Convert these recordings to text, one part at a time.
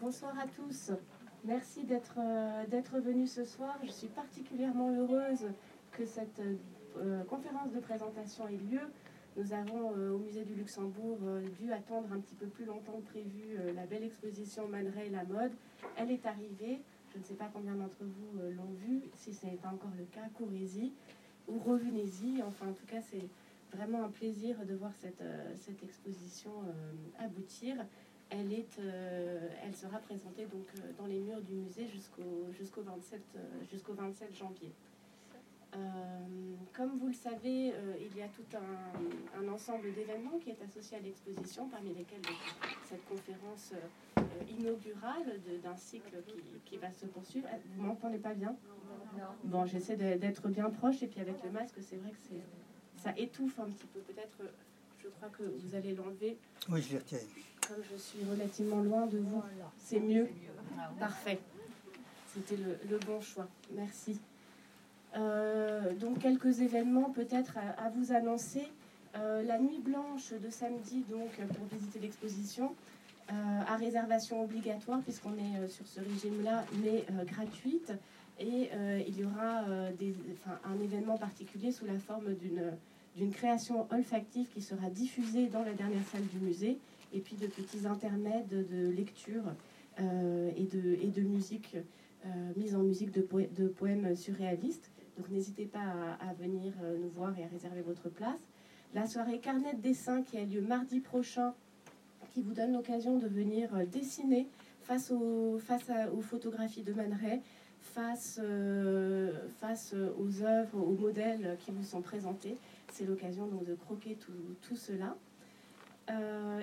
Bonsoir à tous. Merci d'être venus ce soir. Je suis particulièrement heureuse que cette conférence de présentation ait lieu. Nous avons au Musée du Luxembourg dû attendre un petit peu plus longtemps que prévu la belle exposition Man Ray et la mode. Elle est arrivée. Je ne sais pas combien d'entre vous l'ont vue. Si ce n'est pas encore le cas, courez-y ou revenez-y. Enfin, en tout cas, c'est vraiment un plaisir de voir cette exposition aboutir. Elle sera présentée donc dans les murs du musée jusqu'au 27 janvier. Comme vous le savez, il y a tout un ensemble d'événements qui est associé à l'exposition, parmi lesquels cette conférence inaugurale d'un cycle qui va se poursuivre. Vous m'entendez pas bien? Bon, j'essaie d'être bien proche, et puis avec le masque, c'est vrai que ça étouffe un petit peu. Peut-être, je crois que vous allez l'enlever. Oui, je l'ai retiré. Comme je suis relativement loin de vous, c'est mieux. Parfait. C'était le bon choix. Merci. Donc, quelques événements peut-être à vous annoncer. La nuit blanche de samedi, donc, pour visiter l'exposition, à réservation obligatoire, puisqu'on est sur ce régime-là, mais gratuite. Et il y aura un événement particulier sous la forme d'une création olfactive qui sera diffusée dans la dernière salle du musée, et puis de petits intermèdes de lecture et de musique, mise en musique de poèmes surréalistes. Donc n'hésitez pas à venir nous voir et à réserver votre place. La soirée carnet de dessin qui a lieu mardi prochain, qui vous donne l'occasion de venir dessiner face aux photographies de Man Ray, face aux œuvres, aux modèles qui vous sont présentés. C'est l'occasion donc de croquer tout cela.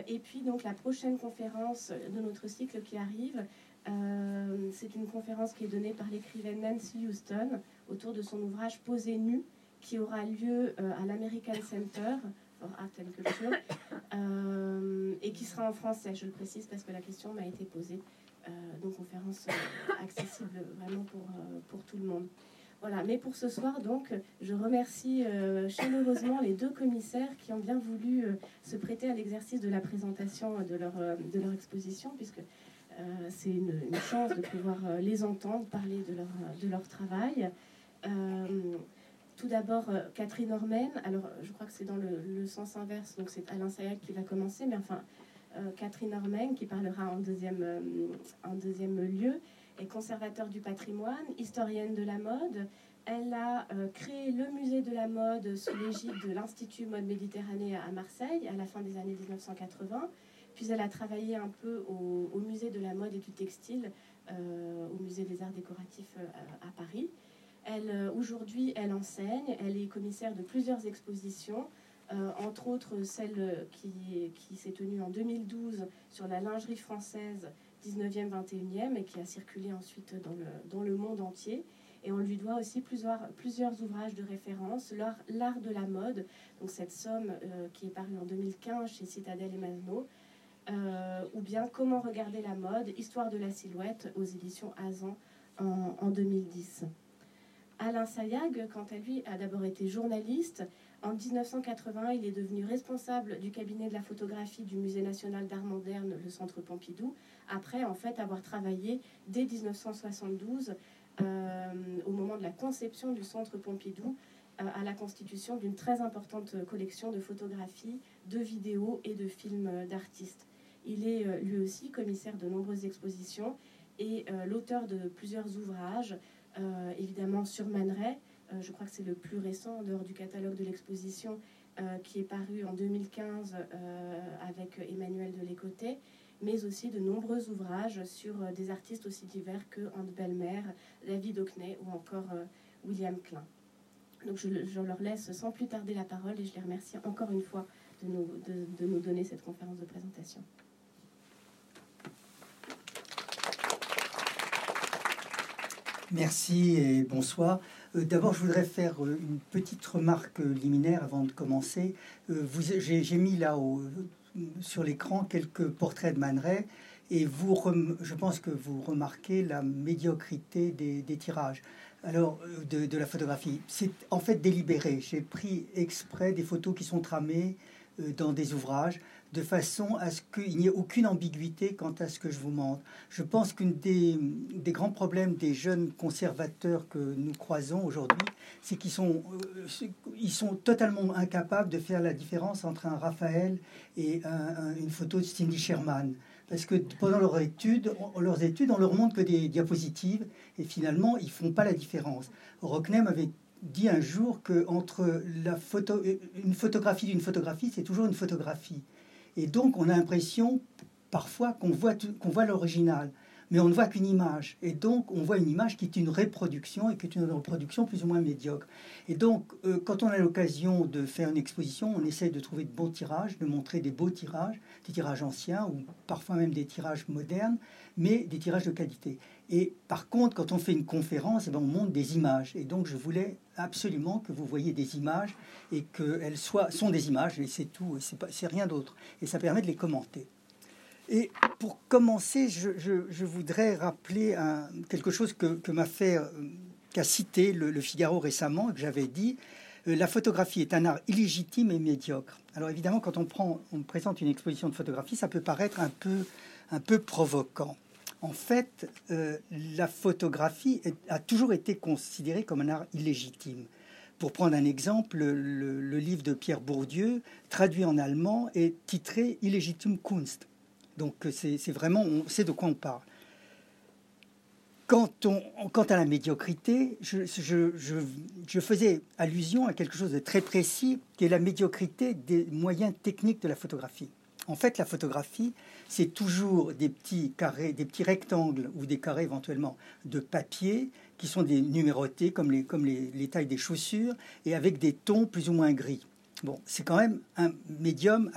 Et puis donc la prochaine conférence de notre cycle qui arrive, c'est une conférence qui est donnée par l'écrivaine Nancy Huston autour de son ouvrage Posé nu, qui aura lieu à l'American Center for Art and Culture et qui sera en français, je le précise parce que la question m'a été posée. Donc conférence accessible vraiment pour tout le monde. Voilà, mais pour ce soir, donc, je remercie chaleureusement les deux commissaires qui ont bien voulu se prêter à l'exercice de la présentation de leur exposition, puisque c'est une chance de pouvoir les entendre parler de leur travail. Tout d'abord, Catherine Ormaine. Alors, je crois que c'est dans le sens inverse, donc c'est Alain Sayag qui va commencer, mais enfin, Catherine Ormaine qui parlera en deuxième lieu. Est conservateur du patrimoine, historienne de la mode. Elle a créé le musée de la mode sous l'égide de l'Institut Mode Méditerranée à Marseille à la fin des années 1980. Puis elle a travaillé un peu au musée de la mode et du textile, au musée des arts décoratifs à Paris. Aujourd'hui, elle enseigne, elle est commissaire de plusieurs expositions, entre autres celle qui s'est tenue en 2012 sur la lingerie française 19e, 21e, et qui a circulé ensuite dans le monde entier. Et on lui doit aussi plusieurs ouvrages de référence, l'art de la mode, donc cette somme qui est parue en 2015 chez Citadel et Masno, ou bien Comment regarder la mode, Histoire de la silhouette aux éditions Hazan en 2010. Alain Sayag, quant à lui, a d'abord été journaliste. En 1980, il est devenu responsable du cabinet de la photographie du Musée national d'art moderne, le Centre Pompidou, après en fait avoir travaillé dès 1972, au moment de la conception du Centre Pompidou, à la constitution d'une très importante collection de photographies, de vidéos et de films d'artistes. Il est lui aussi commissaire de nombreuses expositions et l'auteur de plusieurs ouvrages, évidemment sur Man Ray. Je crois que c'est le plus récent, en dehors du catalogue de l'exposition, qui est paru en 2015 avec Emmanuel Delécoté, mais aussi de nombreux ouvrages sur des artistes aussi divers que Anne Belmer, David Hockney ou encore William Klein. Donc je leur laisse sans plus tarder la parole et je les remercie encore une fois de nous donner cette conférence de présentation. Merci et bonsoir. D'abord, je voudrais faire une petite remarque liminaire avant de commencer. J'ai mis là sur l'écran quelques portraits de Man Ray et je pense que vous remarquez la médiocrité des tirages. Alors, de la photographie, c'est en fait délibéré. J'ai pris exprès des photos qui sont tramées dans des ouvrages. de façon à ce qu'il n'y ait aucune ambiguïté quant à ce que je vous demande. Je pense qu'un des grands problèmes des jeunes conservateurs que nous croisons aujourd'hui, c'est qu'ils sont totalement incapables de faire la différence entre un Raphaël et une photo de Cindy Sherman. Parce que pendant leurs études, on leur montre que des diapositives, et finalement, ils ne font pas la différence. Rocknem avait dit un jour qu'entre une photographie d'une photographie, c'est toujours une photographie. Et donc, on a l'impression, parfois, qu'on voit l'original, mais on ne voit qu'une image. Et donc, on voit une image qui est une reproduction, et qui est une reproduction plus ou moins médiocre. Et donc, quand on a l'occasion de faire une exposition, on essaie de trouver de bons tirages, de montrer des beaux tirages, des tirages anciens, ou parfois même des tirages modernes, mais des tirages de qualité. Et par contre, quand on fait une conférence, eh bien, on montre des images. Et donc, je voulais absolument que vous voyiez des images et qu'elles sont des images, et c'est tout, c'est rien d'autre. Et ça permet de les commenter. Et pour commencer, je voudrais rappeler quelque chose qu'a cité le Figaro récemment, que j'avais dit. La photographie est un art illégitime et médiocre. Alors évidemment, quand on présente une exposition de photographie, ça peut paraître un peu provoquant. En fait, la photographie a toujours été considérée comme un art illégitime. Pour prendre un exemple, le livre de Pierre Bourdieu, traduit en allemand, est titré « Illégitime Kunst ». Donc c'est vraiment, on sait de quoi on parle. Quant à la médiocrité, je faisais allusion à quelque chose de très précis, qui est la médiocrité des moyens techniques de la photographie. En fait, la photographie, c'est toujours des petits carrés, des petits rectangles ou des carrés éventuellement de papier qui sont des numérotés comme les tailles des chaussures et avec des tons plus ou moins gris. Bon, c'est quand même un médium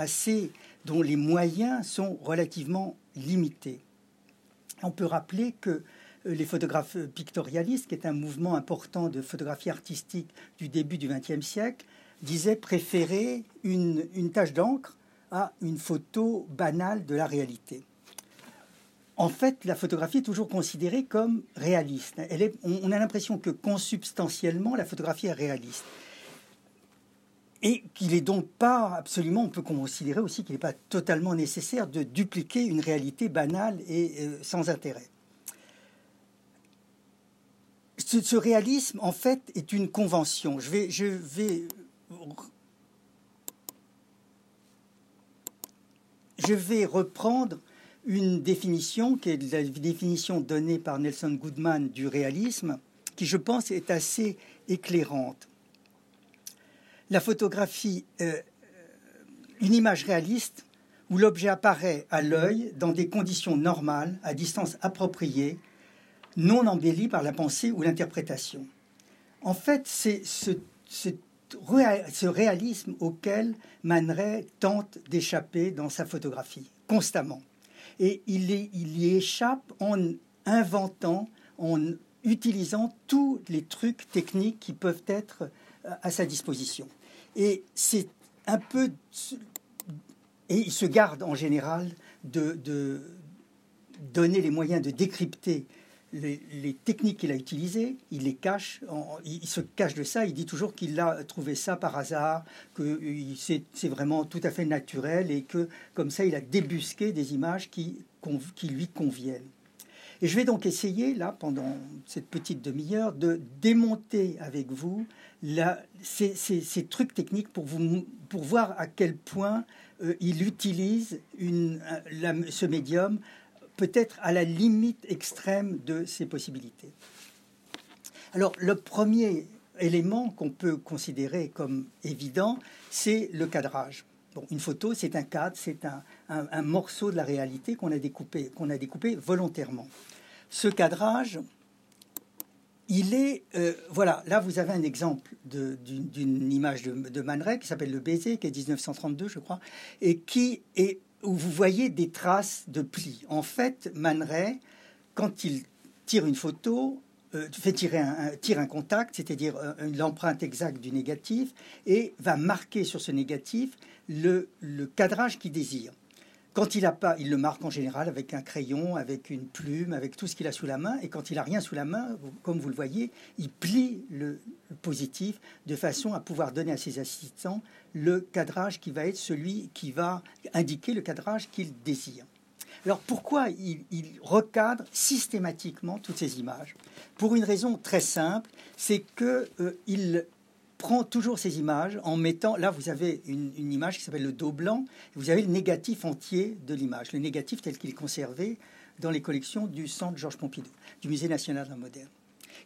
dont les moyens sont relativement limités. On peut rappeler que les photographes pictorialistes, qui est un mouvement important de photographie artistique du début du XXe siècle, disaient préférer une tache d'encre à une photo banale de la réalité. En fait, la photographie est toujours considérée comme réaliste. On a l'impression que consubstantiellement, la photographie est réaliste. Et qu'il n'est donc pas absolument, on peut considérer aussi qu'il n'est pas totalement nécessaire de dupliquer une réalité banale et sans intérêt. Ce réalisme, en fait, est une convention. Je vais reprendre une définition qui est la définition donnée par Nelson Goodman du réalisme, qui, je pense, est assez éclairante. La photographie, une image réaliste où l'objet apparaît à l'œil dans des conditions normales, à distance appropriée, non embellie par la pensée ou l'interprétation. En fait, c'est ce réalisme auquel Man Ray tente d'échapper dans sa photographie, constamment. Et il y échappe en inventant, en utilisant tous les trucs techniques qui peuvent être à sa disposition. Et c'est un peu... Et il se garde en général de donner les moyens de décrypter les techniques qu'il a utilisées, il les cache, il se cache de ça, il dit toujours qu'il a trouvé ça par hasard, que c'est vraiment tout à fait naturel et que, comme ça, il a débusqué des images qui lui conviennent. Et je vais donc essayer, là, pendant cette petite demi-heure, de démonter avec vous ces trucs techniques pour voir à quel point il utilise ce médium peut-être à la limite extrême de ses possibilités. Alors, le premier élément qu'on peut considérer comme évident, c'est le cadrage. Bon, une photo, c'est un cadre, c'est un morceau de la réalité qu'on a découpé volontairement. Ce cadrage, il est... voilà, là, vous avez un exemple d'une image de Man Ray qui s'appelle « Le baiser », qui est 1932, je crois, et qui est... où vous voyez des traces de plis. En fait, Man Ray, quand il tire une photo, tire un contact, c'est-à-dire l'empreinte exacte du négatif, et va marquer sur ce négatif le cadrage qu'il désire. Quand il n'a pas, il le marque en général avec un crayon, avec une plume, avec tout ce qu'il a sous la main. Et quand il n'a rien sous la main, comme vous le voyez, il plie le positif de façon à pouvoir donner à ses assistants le cadrage qui va être celui qui va indiquer le cadrage qu'il désire. Alors pourquoi il recadre systématiquement toutes ces images? Pour une raison très simple, c'est que il prend toujours ces images en mettant... Là, vous avez une image qui s'appelle le dos blanc. Vous avez le négatif entier de l'image, le négatif tel qu'il est conservé dans les collections du Centre Georges Pompidou, du Musée national d'art moderne.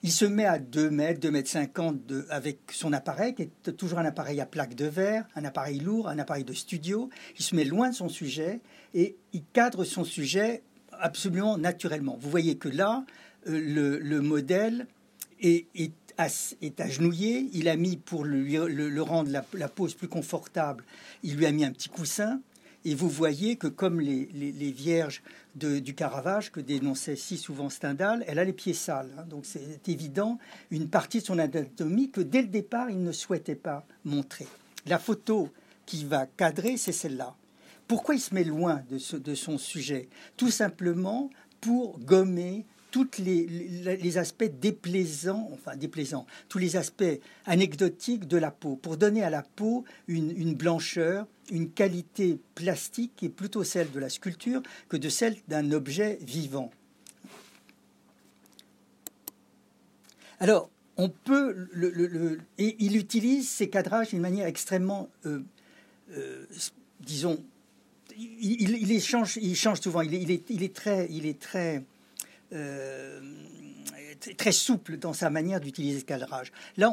Il se met à 2 mètres, 2 mètres 50 avec son appareil, qui est toujours un appareil à plaque de verre, un appareil lourd, un appareil de studio. Il se met loin de son sujet et il cadre son sujet absolument naturellement. Vous voyez que là, le modèle est agenouillé. Il a mis, pour le rendre la pose plus confortable, il lui a mis un petit coussin. Et vous voyez que, comme les vierges du Caravage, que dénonçait si souvent Stendhal, elle a les pieds sales. Hein, donc c'est évident, une partie de son anatomie que, dès le départ, il ne souhaitait pas montrer. La photo qui va cadrer, c'est celle-là. Pourquoi il se met loin de son sujet? Tout simplement pour gommer tous les aspects déplaisants, tous les aspects anecdotiques de la peau, pour donner à la peau une blancheur, une qualité plastique qui est plutôt celle de la sculpture que de celle d'un objet vivant. Alors, on peut... et il utilise ces cadrages d'une manière extrêmement, disons... Il change souvent, il est très... très souple dans sa manière d'utiliser ce cadrage. Là,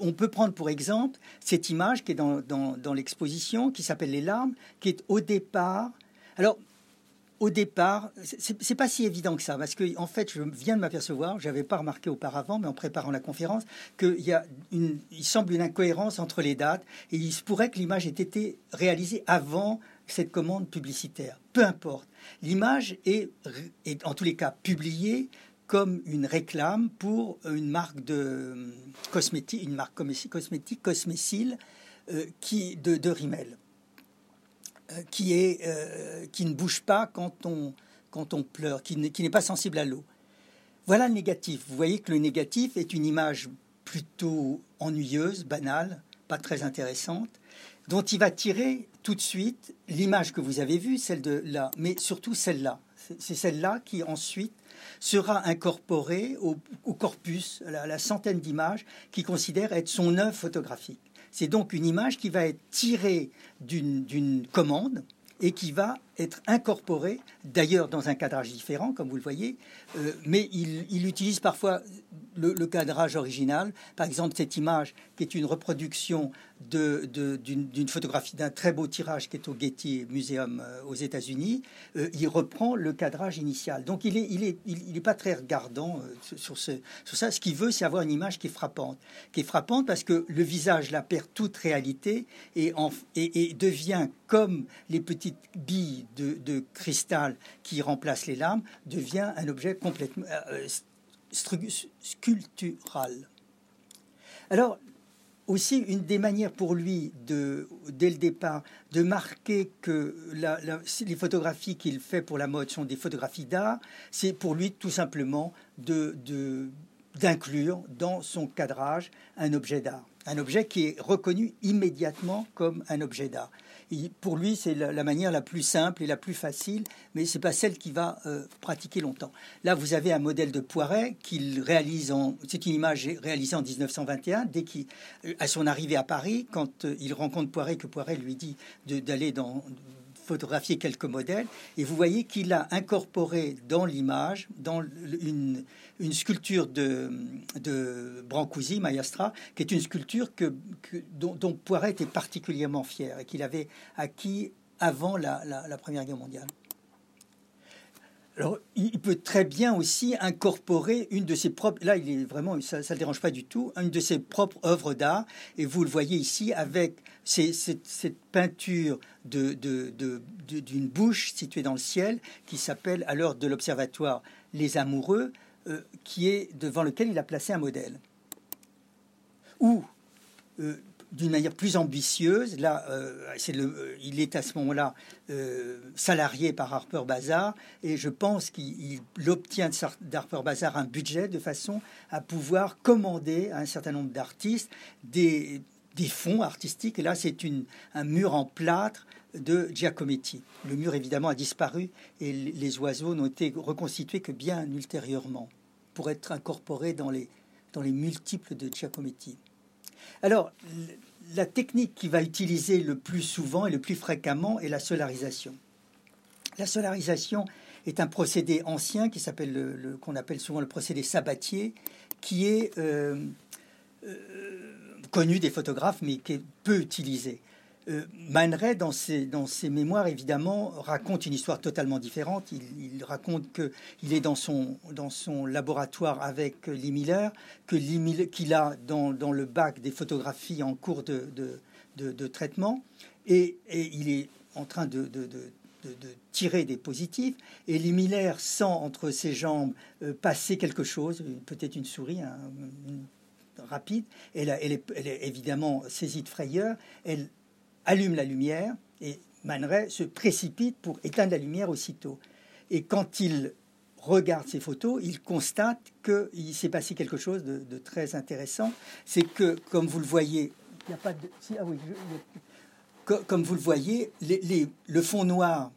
on peut prendre pour exemple cette image qui est dans l'exposition, qui s'appelle Les larmes, qui est au départ... Alors, au départ, c'est pas si évident que ça, parce que, en fait, je viens de m'apercevoir, j'avais pas remarqué auparavant, mais en préparant la conférence, il semble une incohérence entre les dates, et il se pourrait que l'image ait été réalisée avant cette commande publicitaire. Peu importe. L'image est en tous les cas publiée comme une réclame pour une marque de cosmétique, Cosmécil, de Rimmel, qui ne bouge pas quand on pleure, qui n'est pas sensible à l'eau. Voilà le négatif. Vous voyez que le négatif est une image plutôt ennuyeuse, banale, pas très intéressante, dont il va tirer tout de suite l'image que vous avez vue, celle de là, mais surtout celle-là. C'est celle-là qui ensuite sera incorporée au corpus, à la centaine d'images qu'il considère être son œuvre photographique. C'est donc une image qui va être tirée d'une commande et qui va être incorporée, d'ailleurs dans un cadrage différent, comme vous le voyez, mais il utilise parfois le cadrage original. Par exemple, cette image qui est une reproduction d'une photographie, d'un très beau tirage qui est au Getty Museum aux États-Unis, il reprend le cadrage initial. Donc il est pas très regardant sur ça. Ce qu'il veut, c'est avoir une image qui est frappante parce que le visage la perd toute réalité et devient, comme les petites billes de cristal qui remplacent les larmes, devient un objet complètement sculptural. Alors, aussi, une des manières pour lui, dès le départ, de marquer que les photographies qu'il fait pour la mode sont des photographies d'art, c'est pour lui tout simplement d'inclure dans son cadrage un objet d'art, un objet qui est reconnu immédiatement comme un objet d'art. Et pour lui, c'est la manière la plus simple et la plus facile, mais ce n'est pas celle qui va pratiquer longtemps. Là, vous avez un modèle de Poiret qu'il réalise c'est une image réalisée en 1921, à son arrivée à Paris, quand il rencontre Poiret, que Poiret lui dit d'aller photographier quelques modèles, et vous voyez qu'il a incorporé dans l'image, dans une sculpture de Brancusi, Maestra, qui est une sculpture dont Poiret était particulièrement fier et qu'il avait acquis avant la Première Guerre mondiale. Alors, il peut très bien aussi incorporer une de ses propres... Là, il est vraiment, ça le dérange pas du tout, une de ses propres œuvres d'art. Et vous le voyez ici avec cette peinture d'une bouche située dans le ciel qui s'appelle, à l'heure de l'observatoire, Les Amoureux, qui est devant lequel il a placé un modèle. Ou d'une manière plus ambitieuse. Là, il est à ce moment-là salarié par Harper's Bazaar, et je pense qu'il obtient d'Harper's Bazaar un budget de façon à pouvoir commander à un certain nombre d'artistes des fonds artistiques. Et là, c'est un mur en plâtre de Giacometti. Le mur, évidemment, a disparu et les oiseaux n'ont été reconstitués que bien ultérieurement pour être incorporés dans les multiples de Giacometti. Alors, la technique qu'il va utiliser le plus souvent et le plus fréquemment est la solarisation. La solarisation est un procédé ancien qui s'appelle qu'on appelle souvent le procédé Sabatier, qui est connu des photographes, mais qui est peu utilisé. Man Ray, dans ses mémoires, évidemment, raconte une histoire totalement différente. Il raconte qu'il est dans son laboratoire avec Lee Miller, qu'il a dans le bac des photographies en cours de traitement, et il est en train de tirer des positifs. Et Lee Miller sent entre ses jambes passer quelque chose, peut-être une souris, rapide. Elle est évidemment saisie de frayeur. Elle allume la lumière et Man Ray se précipite pour éteindre la lumière aussitôt. Et quand il regarde ces photos, il constate qu'il s'est passé quelque chose de très intéressant. C'est que, comme vous le voyez, comme vous le voyez, le fond noir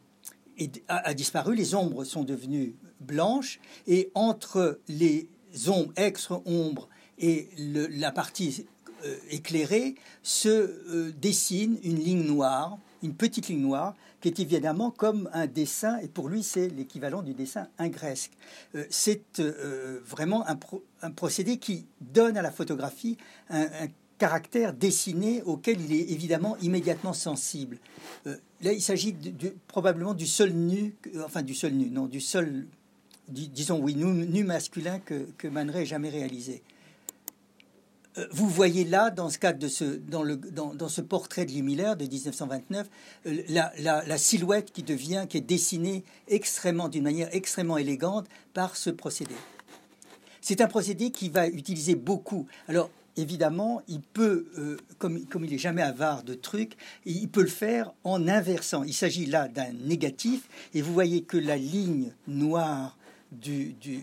a disparu, les ombres sont devenues blanches, et entre les ombres, ex-ombres et la partie éclairée, se dessine une ligne noire, une petite ligne noire, qui est évidemment comme un dessin, et pour lui c'est l'équivalent du dessin ingresque. C'est vraiment un procédé qui donne à la photographie un caractère dessiné auquel il est évidemment immédiatement sensible. Là, il s'agit probablement du seul nu, nu masculin que Man Ray ait jamais réalisé. Vous voyez là, dans ce cadre dans ce portrait de Lee Miller de 1929, la silhouette qui est dessinée d'une manière extrêmement élégante par ce procédé. C'est un procédé qui va utiliser beaucoup. Alors évidemment, il peut, comme il n'est jamais avare de trucs, il peut le faire en inversant. Il s'agit là d'un négatif, et vous voyez que la ligne noire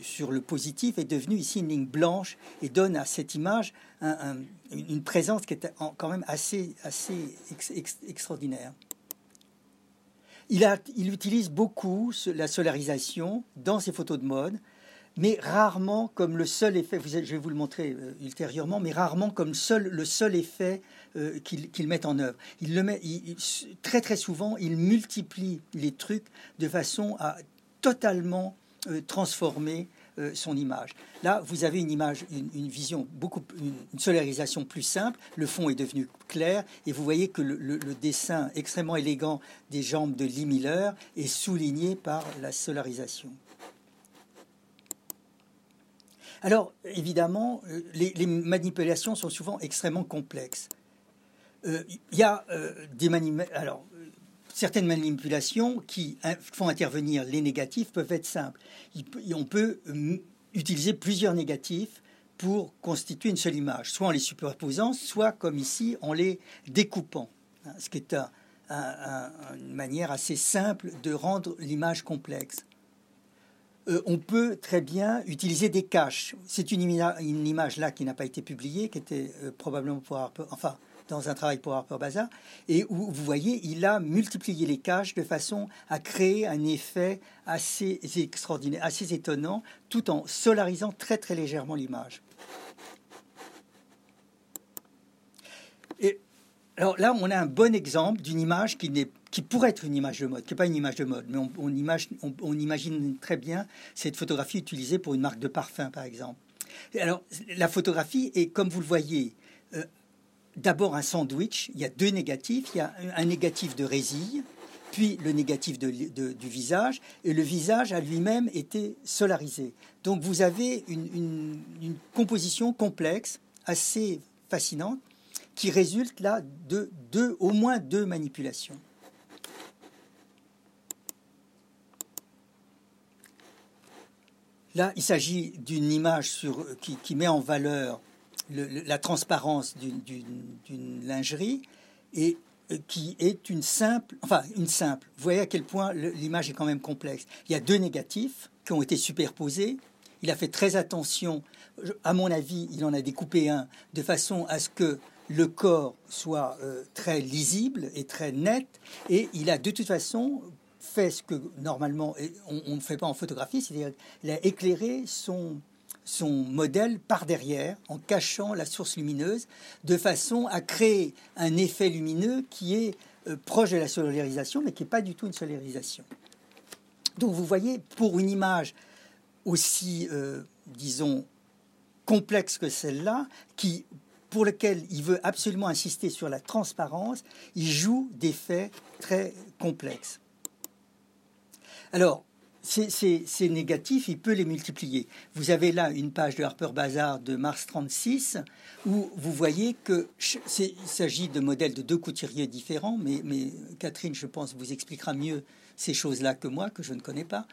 sur le positif est devenu ici une ligne blanche et donne à cette image une présence qui est quand même assez extraordinaire. Il utilise beaucoup la solarisation dans ses photos de mode, mais rarement comme le seul effet, je vais vous le montrer ultérieurement, mais rarement comme le seul effet qu'il met en œuvre. Très très souvent, il multiplie les trucs de façon à totalement transformer son image. Là, vous avez une image, une vision une solarisation plus simple. Le fond est devenu clair et vous voyez que le dessin extrêmement élégant des jambes de Lee Miller est souligné par la solarisation. Alors, évidemment, les manipulations sont souvent extrêmement complexes. Certaines manipulations qui font intervenir les négatifs peuvent être simples. On peut utiliser plusieurs négatifs pour constituer une seule image, soit en les superposant, soit, comme ici, en les découpant, ce qui est une manière assez simple de rendre l'image complexe. On peut très bien utiliser des caches. C'est une image là qui n'a pas été publiée, qui était probablement dans un travail pour Harper's Bazaar, et où, vous voyez, il a multiplié les caches de façon à créer un effet assez extraordinaire, assez étonnant, tout en solarisant très très légèrement l'image. Et alors là, on a un bon exemple d'une image qui pourrait être une image de mode, qui n'est pas une image de mode, mais on imagine très bien cette photographie utilisée pour une marque de parfum, par exemple. Alors, la photographie est, comme vous le voyez, d'abord un sandwich, il y a deux négatifs, il y a un négatif de résille, puis le négatif du visage, et le visage a lui-même été solarisé. Donc vous avez une composition complexe, assez fascinante, qui résulte là de au moins deux manipulations. Là, il s'agit d'une image qui met en valeur la transparence d'une lingerie et qui est une simple... Enfin, une simple. Vous voyez à quel point l'image est quand même complexe. Il y a deux négatifs qui ont été superposés. Il a fait très attention. À mon avis, il en a découpé un de façon à ce que le corps soit très lisible et très net. Et il a de toute façon fait ce que normalement on ne fait pas en photographie. C'est-à-dire qu'il a éclairé son modèle par derrière, en cachant la source lumineuse, de façon à créer un effet lumineux qui est proche de la solarisation, mais qui n'est pas du tout une solarisation. Donc vous voyez, pour une image aussi, disons, complexe que celle-là, pour laquelle il veut absolument insister sur la transparence, il joue des faits très complexes. Alors, ces négatifs, il peut les multiplier. Vous avez là une page de Harper's Bazaar de mars 36 où vous voyez que il s'agit de modèles de deux couturiers différents, mais Catherine, je pense, vous expliquera mieux ces choses-là que moi, que je ne connais pas.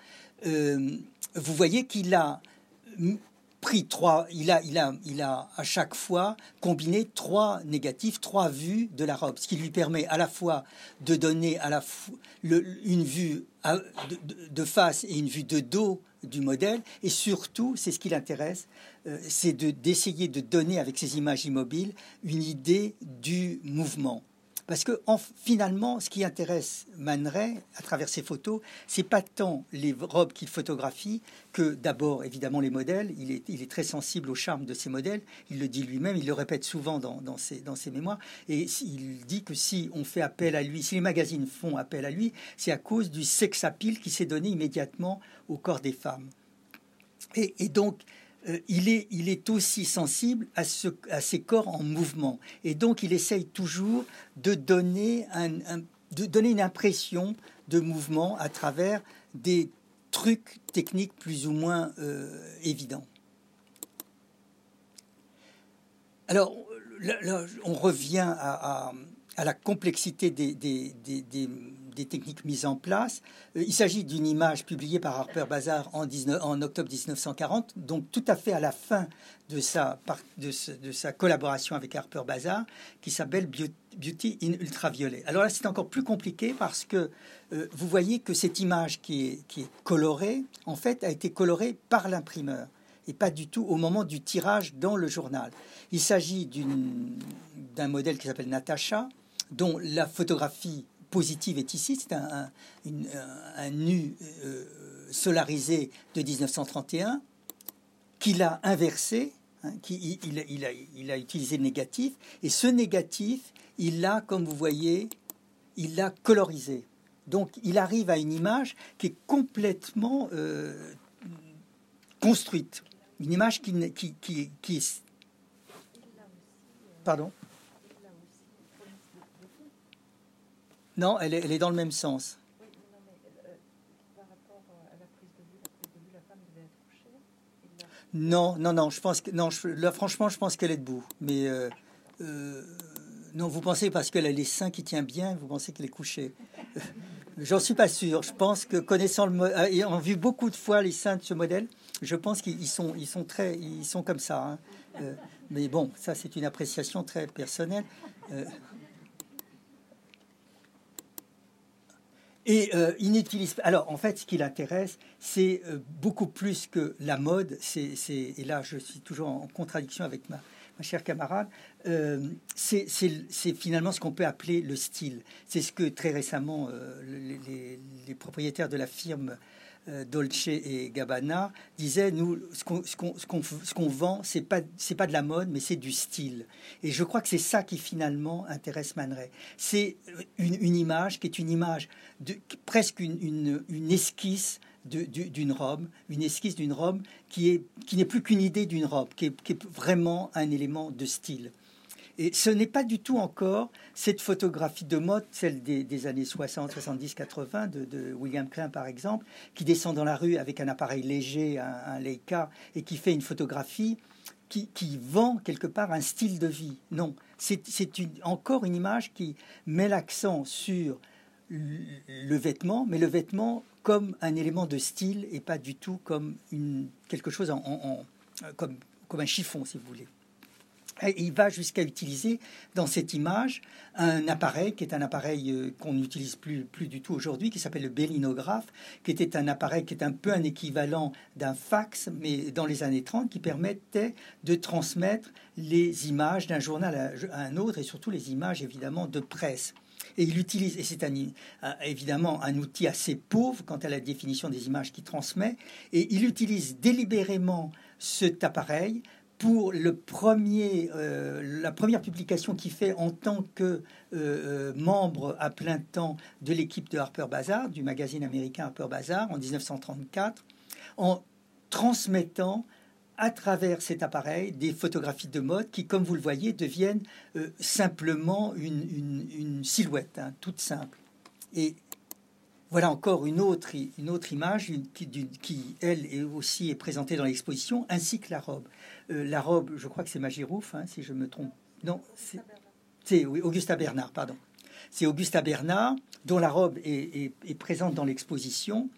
Vous voyez qu'il a pris trois, il a à chaque fois combiné trois négatifs, trois vues de la robe, ce qui lui permet à la fois de donner une vue de face et une vue de dos du modèle, et surtout, c'est ce qui l'intéresse, c'est d'essayer de donner avec ces images immobiles une idée du mouvement. Parce que finalement, ce qui intéresse Man Ray à travers ses photos, c'est pas tant les robes qu'il photographie que d'abord, évidemment, les modèles. Il est très sensible au charme de ses modèles. Il le dit lui-même, il le répète souvent dans ses mémoires. Et il dit que si on fait appel à lui, si les magazines font appel à lui, c'est à cause du sex appeal qui s'est donné immédiatement au corps des femmes. Et donc... Il est aussi sensible à ces corps en mouvement. Et donc, il essaye toujours de donner, donner une impression de mouvement à travers des trucs techniques plus ou moins évidents. Alors, là, on revient à la complexité des techniques mises en place. Il s'agit d'une image publiée par Harper's Bazaar en octobre 1940, donc tout à fait à la fin de sa collaboration avec Harper's Bazaar, qui s'appelle Beauty in Ultraviolet. Alors là, c'est encore plus compliqué parce que vous voyez que cette image qui est colorée, en fait, a été colorée par l'imprimeur et pas du tout au moment du tirage dans le journal. Il s'agit d'un modèle qui s'appelle Natacha, dont la photographie positive est ici, c'est un nu solarisé de 1931 qu'il a inversé, hein, il a utilisé le négatif, et ce négatif, il l'a, comme vous voyez, il l'a colorisé. Donc il arrive à une image qui est complètement construite, une image qui est... Pardon ? Non, elle est dans le même sens. Oui, non, mais par rapport à la prise de vue, la femme devait être couchée. Non, je pense que non. Là, franchement, je pense qu'elle est debout. Mais non, vous pensez parce qu'elle a les seins qui tiennent bien, vous pensez qu'elle est couchée. J'en suis pas sûr. Je pense que connaissant et on a vu beaucoup de fois les seins de ce modèle, je pense qu'ils sont comme ça. Hein. Mais bon, ça c'est une appréciation très personnelle. Et il n'utilise... Alors, en fait, ce qui l'intéresse, c'est beaucoup plus que la mode. Et là, je suis toujours en contradiction avec ma chère camarade. C'est finalement ce qu'on peut appeler le style. C'est ce que, très récemment, les propriétaires de la firme Dolce et Gabbana disaient, nous, ce qu'on vend, c'est pas de la mode, mais c'est du style. Et je crois que c'est ça qui finalement intéresse Man Ray. C'est une image qui est une image presque une esquisse d'une robe, une esquisse d'une robe qui n'est plus qu'une idée d'une robe, qui est vraiment un élément de style. Et ce n'est pas du tout encore cette photographie de mode, celle des années 60, 70, 80, de William Klein par exemple, qui descend dans la rue avec un appareil léger, un Leica, et qui fait une photographie qui vend quelque part un style de vie. Non, c'est encore une image qui met l'accent sur le vêtement, mais le vêtement comme un élément de style et pas du tout comme quelque chose comme un chiffon, si vous voulez. Et il va jusqu'à utiliser dans cette image un appareil qui est un appareil qu'on n'utilise plus du tout aujourd'hui, qui s'appelle le bélinographe, qui était un appareil qui est un peu un équivalent d'un fax, mais dans les années 30, qui permettait de transmettre les images d'un journal à un autre, et surtout les images évidemment de presse. Et il utilise, et c'est évidemment un outil assez pauvre quant à la définition des images qu'il transmet, et il utilise délibérément cet appareil pour la première publication qu'il fait en tant que membre à plein temps de l'équipe de Harper's Bazaar, du magazine américain Harper's Bazaar, en 1934, en transmettant à travers cet appareil des photographies de mode qui, comme vous le voyez, deviennent simplement une silhouette, hein, toute simple. Et voilà encore une autre image qui, elle, est présentée dans l'exposition, ainsi que la robe. La robe, je crois que c'est Magirouf, hein, si je me trompe. Non, c'est Augusta Bernard, pardon. C'est Augusta Bernard, dont la robe est présente dans l'exposition.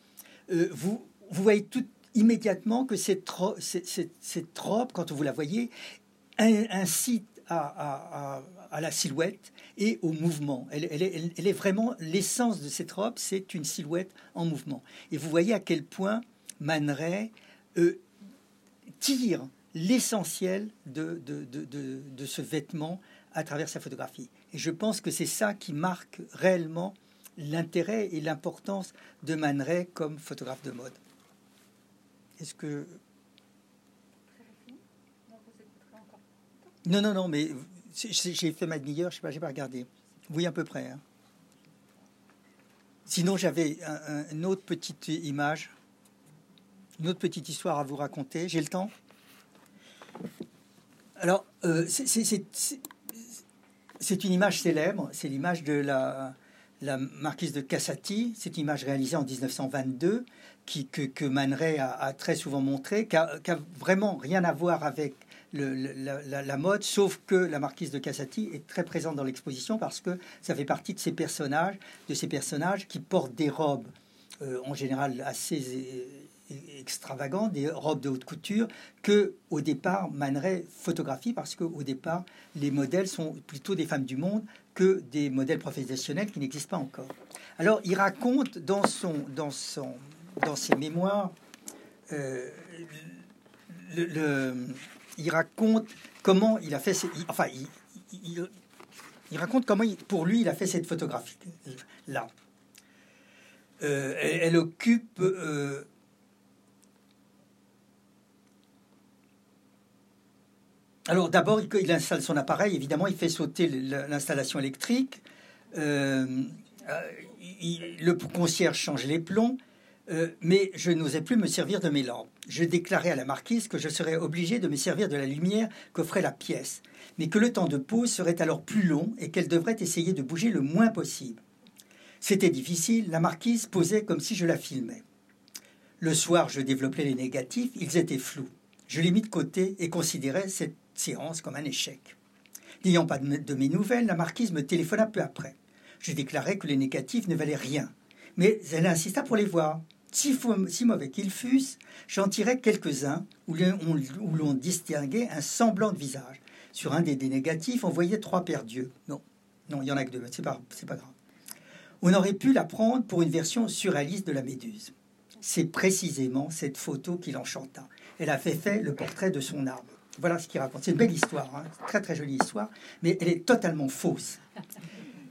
Vous voyez tout immédiatement que cette robe, quand vous la voyez, incite à la silhouette et au mouvement. Elle est vraiment l'essence de cette robe, c'est une silhouette en mouvement. Et vous voyez à quel point Man Ray tire l'essentiel de ce vêtement à travers sa photographie. Et je pense que c'est ça qui marque réellement l'intérêt et l'importance de Man Ray comme photographe de mode. Est-ce que... Non, mais... J'ai fait ma demi-heure, j'ai pas regardé. Oui, à peu près. Hein. Sinon, j'avais une autre petite image, une autre petite histoire à vous raconter. J'ai le temps. Alors, c'est une image célèbre. C'est l'image de la marquise de Casati. C'est une image réalisée en 1922 que Man Ray a très souvent montrée, qui n'a vraiment rien à voir avec la mode, sauf que la marquise de Casati est très présente dans l'exposition parce que ça fait partie de ces personnages qui portent des robes en général assez extravagantes, des robes de haute couture que au départ Man Ray photographie parce que au départ les modèles sont plutôt des femmes du monde que des modèles professionnels qui n'existent pas encore. Alors il raconte dans ses mémoires il raconte comment il a fait... Il raconte comment, pour lui, il a fait cette photographie-là. Elle occupe... Alors, d'abord, il installe son appareil. Évidemment, il fait sauter l'installation électrique. Le concierge change les plombs. Mais je n'osais plus me servir de mes lampes. Je déclarais à la marquise que je serais obligé de me servir de la lumière qu'offrait la pièce, mais que le temps de pause serait alors plus long et qu'elle devrait essayer de bouger le moins possible. C'était difficile, la marquise posait comme si je la filmais. Le soir, je développais les négatifs, ils étaient flous. Je les mis de côté et considérais cette séance comme un échec. N'ayant pas de mes nouvelles, la marquise me téléphona peu après. Je déclarais que les négatifs ne valaient rien, mais elle insista pour les voir. Si mauvais qu'ils fussent, j'en tirais quelques-uns où l'on distinguait un semblant de visage. Sur un des négatifs, on voyait 3 paires d'yeux. Non, il n'y en a que 2, c'est pas grave. On aurait pu la prendre pour une version surréaliste de la Méduse. C'est précisément cette photo qui l'enchanta. Elle avait fait le portrait de son arbre. Voilà ce qu'il raconte. C'est une belle histoire, hein, très très jolie histoire, mais elle est totalement fausse.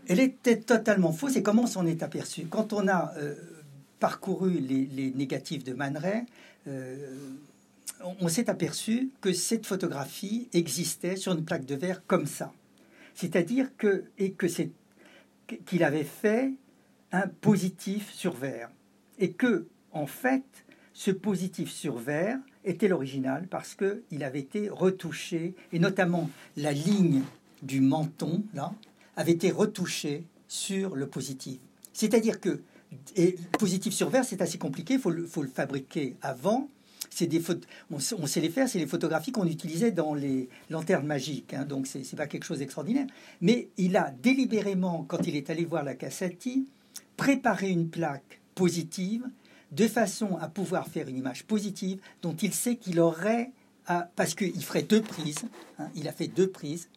Elle était totalement fausse, et comment on s'en est aperçu? Quand on a... parcouru les négatifs de Man Ray, on s'est aperçu que cette photographie existait sur une plaque de verre comme ça. C'est-à-dire qu'il avait fait un positif sur verre. Et que, en fait, ce positif sur verre était l'original parce qu'il avait été retouché, et notamment la ligne du menton, là, avait été retouchée sur le positif. C'est-à-dire que et positif sur verre, c'est assez compliqué, il faut le fabriquer avant. C'est des on sait les faire, c'est les photographies qu'on utilisait dans les lanternes magiques, hein, donc ce n'est pas quelque chose d'extraordinaire. Mais il a délibérément, quand il est allé voir la Casati, préparé une plaque positive de façon à pouvoir faire une image positive dont il sait qu'il aurait parce qu'il ferait deux prises. Hein, il a fait deux prises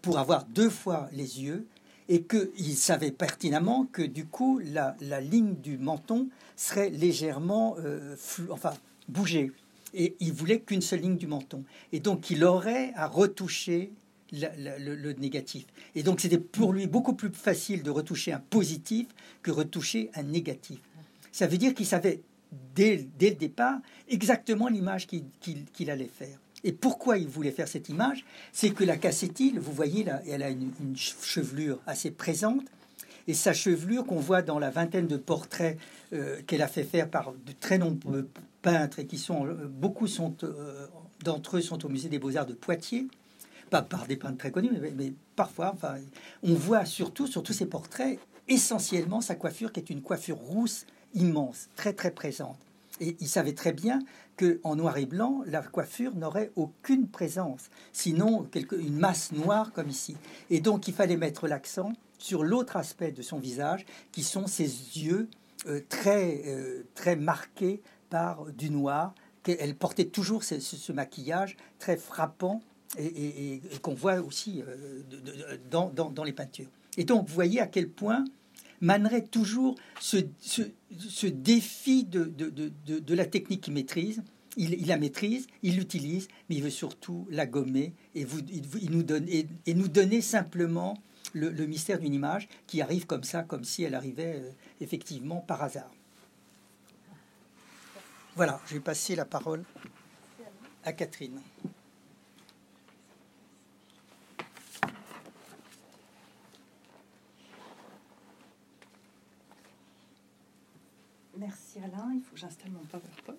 pour avoir deux fois les yeux. Et qu'il savait pertinemment que, du coup, la ligne du menton serait légèrement bougée. Et il voulait qu'une seule ligne du menton. Et donc, il aurait à retoucher le négatif. Et donc, c'était pour lui beaucoup plus facile de retoucher un positif que retoucher un négatif. Ça veut dire qu'il savait, dès le départ, exactement l'image qu'il allait faire. Et pourquoi il voulait faire cette image, c'est que la Casati, vous voyez là, elle a une chevelure assez présente, et sa chevelure qu'on voit dans la vingtaine de portraits qu'elle a fait faire par de très nombreux peintres et qui sont beaucoup d'entre eux sont au musée des Beaux-Arts de Poitiers, pas par des peintres très connus, mais parfois, enfin, on voit surtout sur tous ces portraits essentiellement sa coiffure qui est une coiffure rousse immense, très très présente. Et il savait très bien qu'en noir et blanc, la coiffure n'aurait aucune présence, sinon une masse noire comme ici. Et donc, il fallait mettre l'accent sur l'autre aspect de son visage, qui sont ses yeux très marqués par du noir. Elle portait toujours ce maquillage très frappant et qu'on voit aussi dans les peintures. Et donc, vous voyez à quel point Man Ray toujours ce défi de la technique qu'il maîtrise. Il la maîtrise, il l'utilise, mais il veut surtout la gommer et nous donner simplement le mystère d'une image qui arrive comme ça, comme si elle arrivait effectivement par hasard. Voilà, je vais passer la parole à Catherine. Merci Alain, il faut que j'installe mon PowerPoint.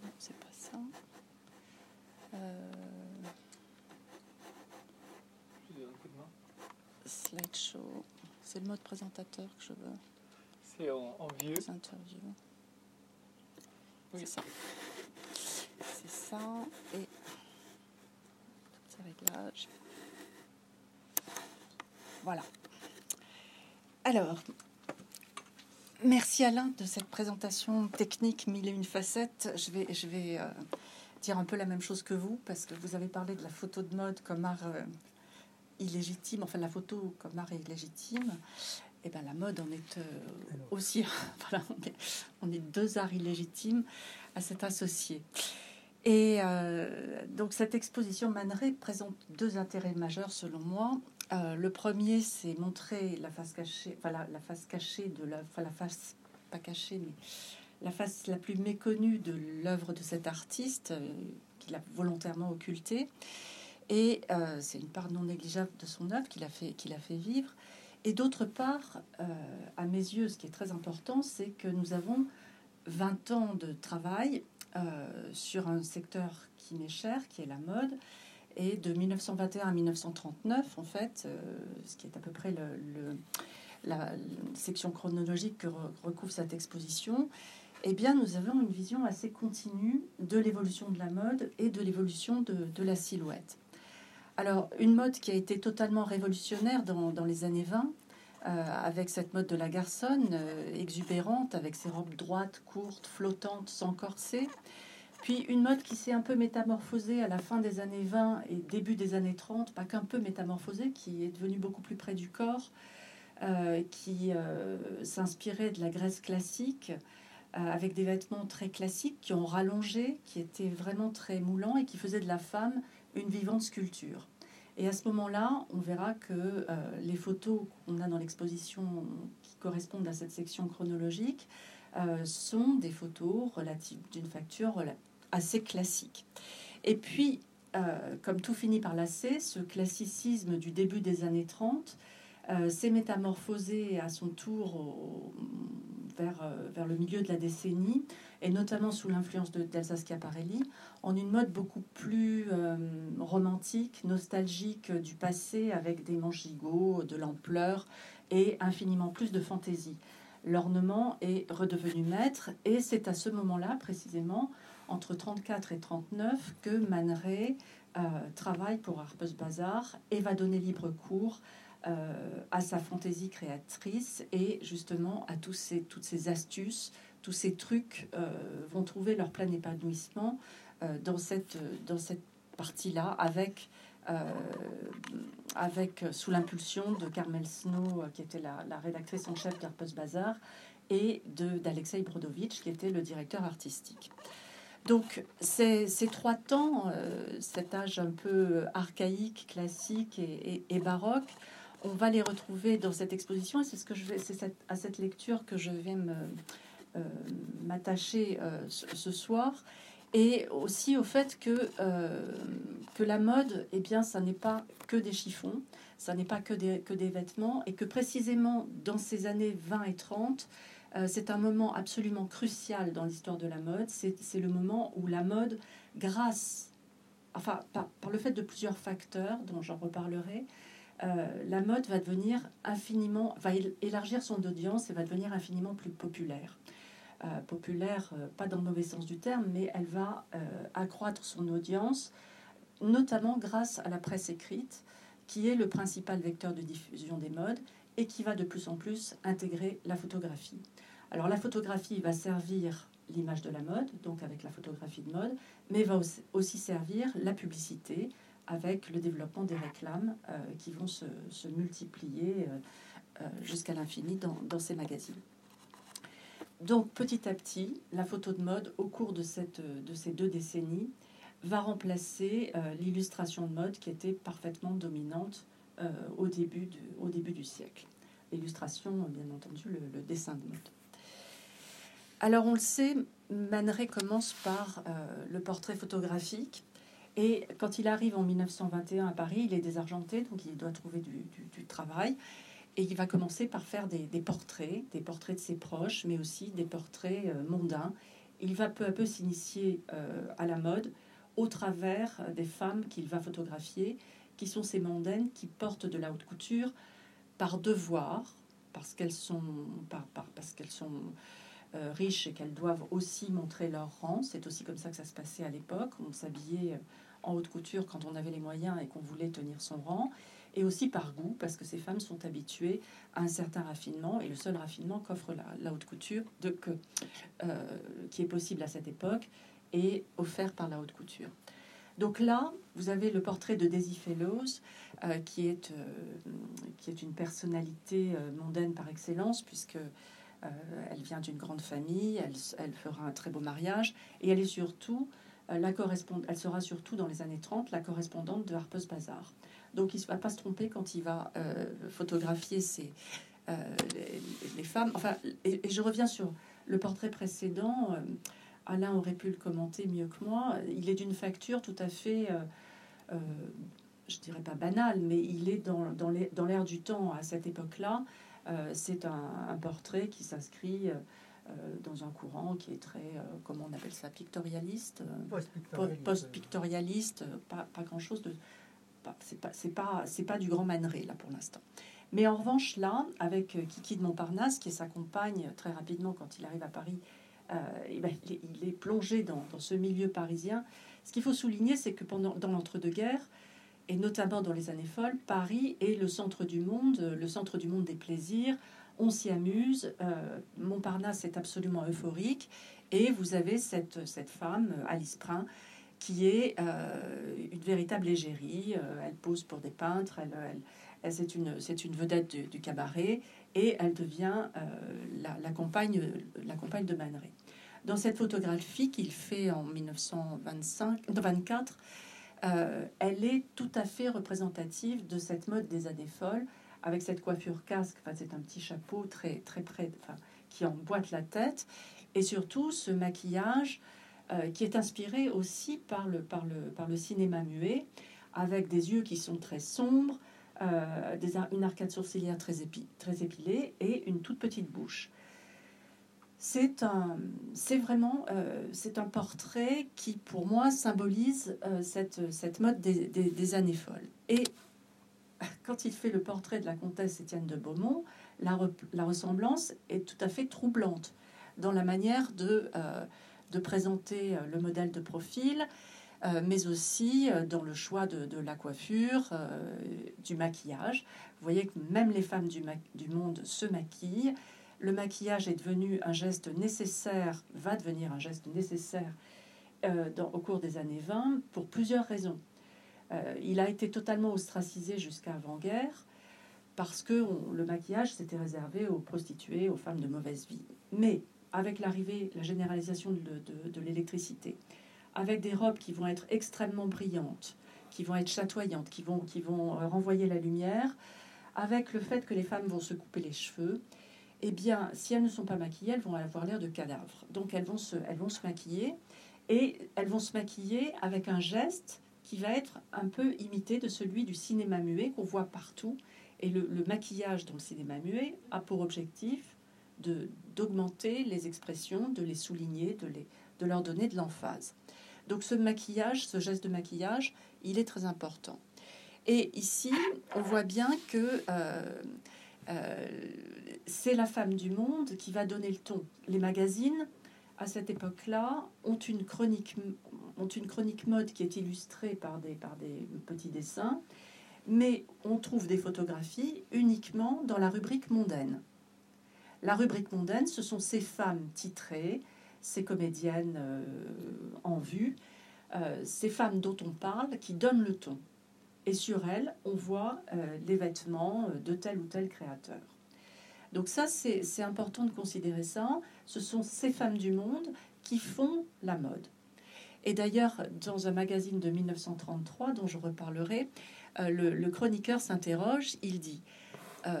Non, c'est pas ça. Slideshow, c'est le mode présentateur que je veux. Et en vieux. Oui, c'est ça. Et tous ces réglages. Voilà. Alors, merci Alain de cette présentation technique mille et une facettes. Je vais dire un peu la même chose que vous, parce que vous avez parlé de la photo de mode comme art illégitime, enfin la photo comme art illégitime. Eh ben, la mode, on est aussi, voilà, on est deux arts illégitimes à s'être associés. Et donc, cette exposition Man Ray présente deux intérêts majeurs, selon moi. Le premier, c'est montrer la face cachée, enfin, la face cachée de l'œuvre, enfin, la face pas cachée, mais la face la plus méconnue de l'œuvre de cet artiste, qu'il a volontairement occultée. Et c'est une part non négligeable de son œuvre qu'il a fait vivre. Et d'autre part, à mes yeux, ce qui est très important, c'est que nous avons 20 ans de travail sur un secteur qui m'est cher, qui est la mode. Et de 1921 à 1939, en fait, ce qui est à peu près la section chronologique que recouvre cette exposition, eh bien, nous avons une vision assez continue de l'évolution de la mode et de l'évolution de la silhouette. Alors, une mode qui a été totalement révolutionnaire dans les années 20, avec cette mode de la garçonne, exubérante, avec ses robes droites, courtes, flottantes, sans corset. Puis une mode qui s'est un peu métamorphosée à la fin des années 20 et début des années 30, pas qu'un peu métamorphosée, qui est devenue beaucoup plus près du corps, qui s'inspirait de la Grèce classique, avec des vêtements très classiques qui ont rallongé, qui étaient vraiment très moulants et qui faisaient de la femme une vivante sculpture. Et à ce moment-là, on verra que les photos qu'on a dans l'exposition qui correspondent à cette section chronologique sont des photos relatives d'une facture assez classique. Et puis, comme tout finit par lasser, ce classicisme du début des années 30 s'est métamorphosé à son tour vers le milieu de la décennie, et notamment sous l'influence d'Elsa Schiaparelli, en une mode beaucoup plus romantique, nostalgique du passé, avec des manches gigots, de l'ampleur et infiniment plus de fantaisie. L'ornement est redevenu maître, et c'est à ce moment-là, précisément, entre 34 et 39 que Man Ray travaille pour Harper's Bazaar et va donner libre cours à sa fantaisie créatrice et justement à toutes ces astuces, tous ces trucs vont trouver leur plein épanouissement dans cette partie-là avec sous l'impulsion de Carmel Snow qui était la rédactrice en chef d'Harper's Bazaar et d'Alexei Brodovitch qui était le directeur artistique. Donc ces trois temps, cet âge un peu archaïque, classique et baroque, on va les retrouver dans cette exposition et c'est ce que à cette lecture que je vais m'attacher ce soir. Et aussi au fait que la mode, eh bien, ça n'est pas que des chiffons, ça n'est pas que des vêtements, et que précisément dans ces années 20 et 30, c'est un moment absolument crucial dans l'histoire de la mode. C'est le moment où la mode, par le fait de plusieurs facteurs dont j'en reparlerai, la mode va élargir son audience et va devenir infiniment plus populaire. Pas dans le mauvais sens du terme, mais elle va accroître son audience, notamment grâce à la presse écrite, qui est le principal vecteur de diffusion des modes et qui va de plus en plus intégrer la photographie. Alors la photographie va servir l'image de la mode, donc avec la photographie de mode, mais va aussi servir la publicité avec le développement des réclames qui vont se multiplier jusqu'à l'infini dans ces magazines. Donc, petit à petit, la photo de mode, au cours de ces deux décennies, va remplacer l'illustration de mode qui était parfaitement dominante au début du siècle. L'illustration, bien entendu, le dessin de mode. Alors, on le sait, Man Ray commence par le portrait photographique. Et quand il arrive en 1921 à Paris, il est désargenté, donc il doit trouver du travail. Et il va commencer par faire des portraits de ses proches, mais aussi des portraits mondains. Il va peu à peu s'initier à la mode au travers des femmes qu'il va photographier, qui sont ces mondaines qui portent de la haute couture par devoir, parce qu'elles sont riches et qu'elles doivent aussi montrer leur rang. C'est aussi comme ça que ça se passait à l'époque. On s'habillait en haute couture quand on avait les moyens et qu'on voulait tenir son rang. Et aussi par goût, parce que ces femmes sont habituées à un certain raffinement, et le seul raffinement qu'offre la haute couture, qui est possible à cette époque, est offert par la haute couture. Donc là, vous avez le portrait de Daisy Fellows, qui est une personnalité mondaine par excellence, puisque elle vient d'une grande famille, elle fera un très beau mariage, et elle est surtout elle sera surtout dans les années 30 la correspondante de Harper's Bazaar. Donc il ne va pas se tromper quand il va photographier les femmes. Enfin, et je reviens sur le portrait précédent. Alain aurait pu le commenter mieux que moi. Il est d'une facture tout à fait, je ne dirais pas banale, mais il est dans l'air du temps à cette époque-là. C'est un portrait qui s'inscrit dans un courant qui est très, comment on appelle ça, pictorialiste, post-pictorialiste, pas grand-chose de... C'est pas du grand Man Ray là pour l'instant. Mais en revanche là, avec Kiki de Montparnasse qui s'accompagne très rapidement quand il arrive à Paris, et ben, il est plongé dans ce milieu parisien. Ce qu'il faut souligner, c'est que dans l'entre-deux-guerres et notamment dans les années folles, Paris est le centre du monde des plaisirs. On s'y amuse. Montparnasse est absolument euphorique et vous avez cette femme Alice Prin, qui est une véritable égérie. Elle pose pour des peintres, c'est une vedette du cabaret, et elle devient la compagne de Man Ray. Dans cette photographie qu'il fait en 1924, elle est tout à fait représentative de cette mode des années folles, avec cette coiffure casque, c'est un petit chapeau très, très près, qui emboîte la tête, et surtout ce maquillage, qui est inspiré aussi par le cinéma muet, avec des yeux qui sont très sombres, une arcade sourcilière très épilée et une toute petite bouche. C'est un portrait qui, pour moi, symbolise cette mode des années folles. Et quand il fait le portrait de la comtesse Étienne de Beaumont, la ressemblance est tout à fait troublante dans la manière de présenter le modèle de profil, mais aussi dans le choix de la coiffure, du maquillage. Vous voyez que même les femmes du monde se maquillent. Le maquillage est devenu un geste nécessaire, va devenir un geste nécessaire au cours des années 20 pour plusieurs raisons. Il a été totalement ostracisé jusqu'à avant-guerre parce que le maquillage s'était réservé aux prostituées, aux femmes de mauvaise vie. Mais avec l'arrivée, la généralisation de l'électricité, avec des robes qui vont être extrêmement brillantes, qui vont être chatoyantes, qui vont renvoyer la lumière, avec le fait que les femmes vont se couper les cheveux, eh bien, si elles ne sont pas maquillées, elles vont avoir l'air de cadavres. Donc, elles vont se maquiller, et elles vont se maquiller avec un geste qui va être un peu imité de celui du cinéma muet qu'on voit partout. Et le maquillage dans le cinéma muet a pour objectif d'augmenter les expressions, de les souligner, de leur donner de l'emphase. Donc, ce maquillage, ce geste de maquillage, il est très important. Et ici, on voit bien que... c'est la femme du monde qui va donner le ton. Les magazines, à cette époque-là, ont une chronique mode qui est illustrée par des petits dessins, mais on trouve des photographies uniquement dans la rubrique mondaine. La rubrique mondaine, ce sont ces femmes titrées, ces comédiennes en vue, ces femmes dont on parle, qui donnent le ton. Et sur elle, on voit les vêtements de tel ou tel créateur. Donc ça, c'est important de considérer ça. Ce sont ces femmes du monde qui font la mode. Et d'ailleurs, dans un magazine de 1933, dont je reparlerai, le chroniqueur s'interroge, il dit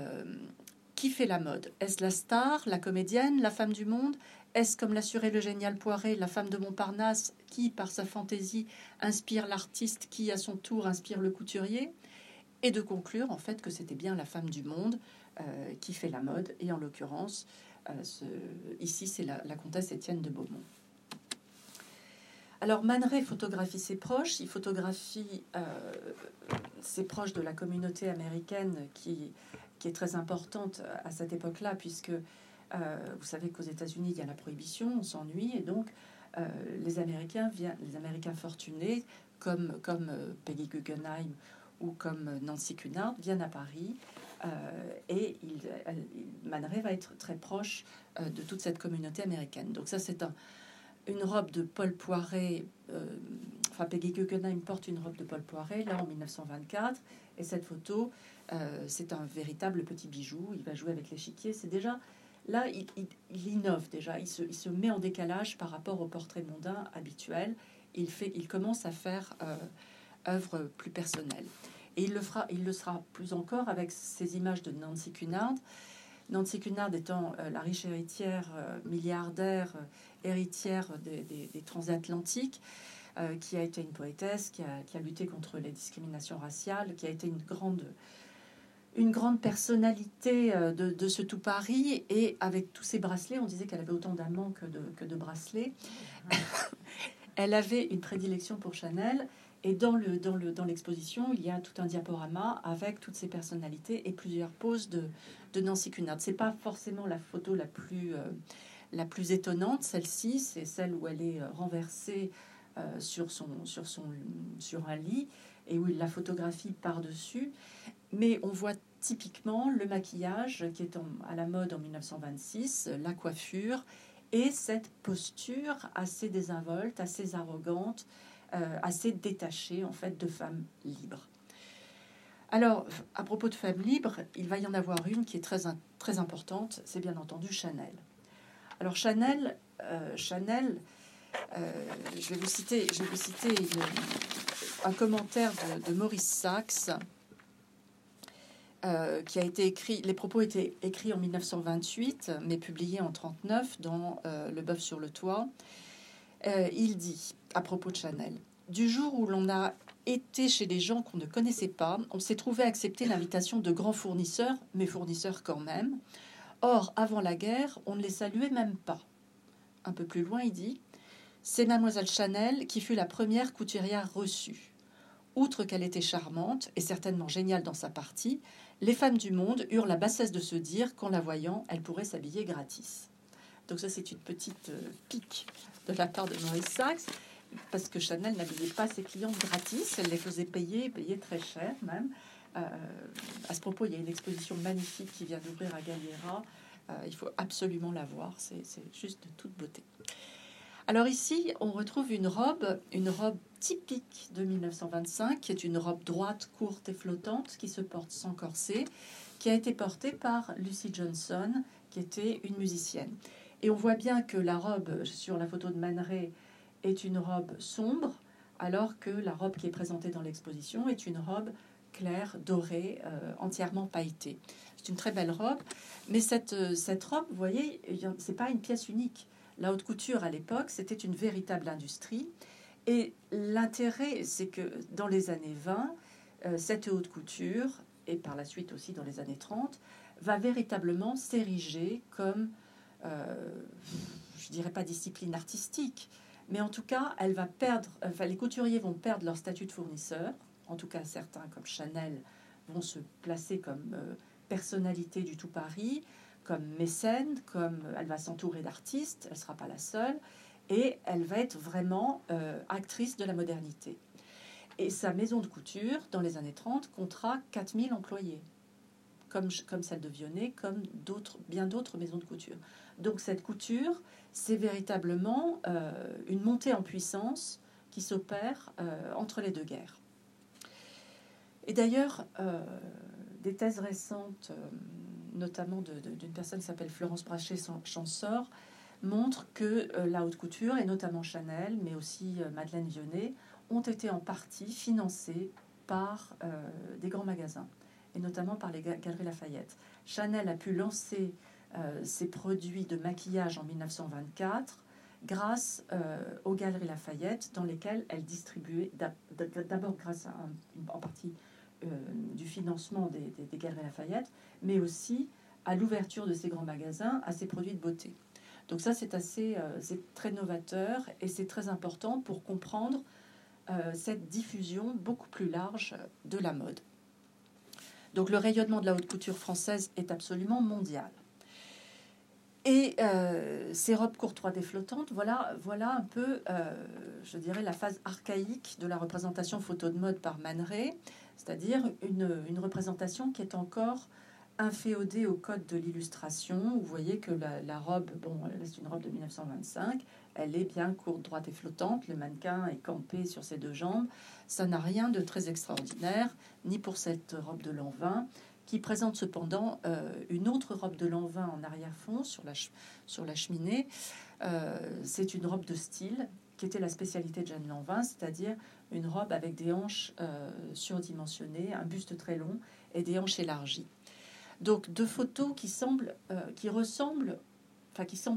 « Qui fait la mode? Est-ce la star, la comédienne, la femme du monde? Est-ce, comme l'assurait le génial Poiret, la femme de Montparnasse qui, par sa fantaisie, inspire l'artiste qui, à son tour, inspire le couturier ?» Et de conclure, en fait, que c'était bien la femme du monde qui fait la mode. Et en l'occurrence, ici, c'est la comtesse Étienne de Beaumont. Alors, Man Ray photographie ses proches. Il photographie ses proches de la communauté américaine qui est très importante à cette époque-là, puisque... vous savez qu'aux États-Unis, il y a la prohibition, on s'ennuie, et donc les Américains fortunés, comme Peggy Guggenheim ou comme Nancy Cunard, viennent à Paris, et Man Ray va être très proche de toute cette communauté américaine. Donc ça, c'est une robe de Paul Poiret, enfin Peggy Guggenheim porte une robe de Paul Poiret, là en 1924, et cette photo, c'est un véritable petit bijou, il va jouer avec l'échiquier, c'est déjà... Là, il innove déjà, il se met en décalage par rapport au portrait mondain habituel. Il commence à faire œuvre plus personnelle. Et il le sera plus encore avec ces images de Nancy Cunard. Nancy Cunard étant la riche héritière, milliardaire, héritière des transatlantiques, qui a été une poétesse, qui a lutté contre les discriminations raciales, qui a été une grande personnalité de ce tout Paris, et avec tous ses bracelets, on disait qu'elle avait autant d'amants que de bracelets. Elle avait une prédilection pour Chanel, et dans l'exposition, il y a tout un diaporama avec toutes ces personnalités et plusieurs poses de Nancy Cunard. C'est pas forcément la photo la plus étonnante, celle-ci, c'est celle où elle est renversée sur un lit et où il la photographie par-dessus. Mais on voit typiquement le maquillage qui est à la mode en 1926, la coiffure et cette posture assez désinvolte, assez arrogante, assez détachée en fait de femme libre. Alors, à propos de femme libre, il va y en avoir une qui est très, très importante, c'est bien entendu Chanel. Alors Chanel, je vais vous citer, un commentaire de Maurice Sachs, qui a été écrit, les propos étaient écrits en 1928, mais publiés en 1939 dans Le Bœuf sur le toit. Il dit, à propos de Chanel, « Du jour où l'on a été chez des gens qu'on ne connaissait pas, on s'est trouvé accepter l'invitation de grands fournisseurs, mais fournisseurs quand même. Or, avant la guerre, on ne les saluait même pas. » Un peu plus loin, il dit, « C'est Mademoiselle Chanel qui fut la première couturière reçue. Outre qu'elle était charmante et certainement géniale dans sa partie, les femmes du monde eurent la bassesse de se dire qu'en la voyant, elle pourrait s'habiller gratis. » Donc ça, c'est une petite pique de la part de Maurice Sachs, parce que Chanel n'habillait pas ses clients gratis, elle les faisait payer très cher même. À ce propos, il y a une exposition magnifique qui vient d'ouvrir à Galliera. Il faut absolument la voir, c'est juste de toute beauté. Alors ici, on retrouve une robe typique de 1925, qui est une robe droite, courte et flottante, qui se porte sans corset, qui a été portée par Lucy Johnson, qui était une musicienne. Et on voit bien que la robe sur la photo de Man Ray est une robe sombre, alors que la robe qui est présentée dans l'exposition est une robe claire, dorée, entièrement pailletée. C'est une très belle robe, mais cette robe, vous voyez, c'est pas une pièce unique. La haute couture, à l'époque, c'était une véritable industrie. Et l'intérêt, c'est que dans les années 20, cette haute couture, et par la suite aussi dans les années 30, va véritablement s'ériger comme, je dirais pas discipline artistique, mais en tout cas, elle va perdre, enfin, les couturiers vont perdre leur statut de fournisseur. En tout cas, certains, comme Chanel, vont se placer comme personnalité du tout Paris, comme mécène, comme elle va s'entourer d'artistes, elle ne sera pas la seule, et elle va être vraiment actrice de la modernité. Et sa maison de couture, dans les années 30, comptera 4000 employés, comme celle de Vionnet, comme bien d'autres maisons de couture. Donc cette couture, c'est véritablement une montée en puissance qui s'opère entre les deux guerres. Et d'ailleurs, des thèses récentes, notamment d'une personne qui s'appelle Florence Brachet-Champsort, montrent que la haute couture, et notamment Chanel, mais aussi Madeleine Vionnet, ont été en partie financées par des grands magasins, et notamment par les Galeries Lafayette. Chanel a pu lancer ses produits de maquillage en 1924 grâce aux Galeries Lafayette, dans lesquelles elle distribuait, d'abord grâce à en partie du financement des Galeries Lafayette, mais aussi à l'ouverture de ces grands magasins à ces produits de beauté. Donc ça, c'est très novateur et c'est très important pour comprendre cette diffusion beaucoup plus large de la mode. Donc le rayonnement de la haute couture française est absolument mondial. Et ces robes courtoises et flottantes, voilà un peu, je dirais, la phase archaïque de la représentation photo de mode par Man Ray, c'est-à-dire une représentation qui est encore inféodée au code de l'illustration. Vous voyez que la robe, bon, c'est une robe de 1925, elle est bien courte, droite et flottante, le mannequin est campé sur ses deux jambes. Ça n'a rien de très extraordinaire, ni pour cette robe de Lanvin, qui présente cependant une autre robe de Lanvin en arrière-fond sur la cheminée. C'est une robe de style qui était la spécialité de Jeanne Lanvin, c'est-à-dire une robe avec des hanches surdimensionnées, un buste très long et des hanches élargies. Donc deux photos qui semblent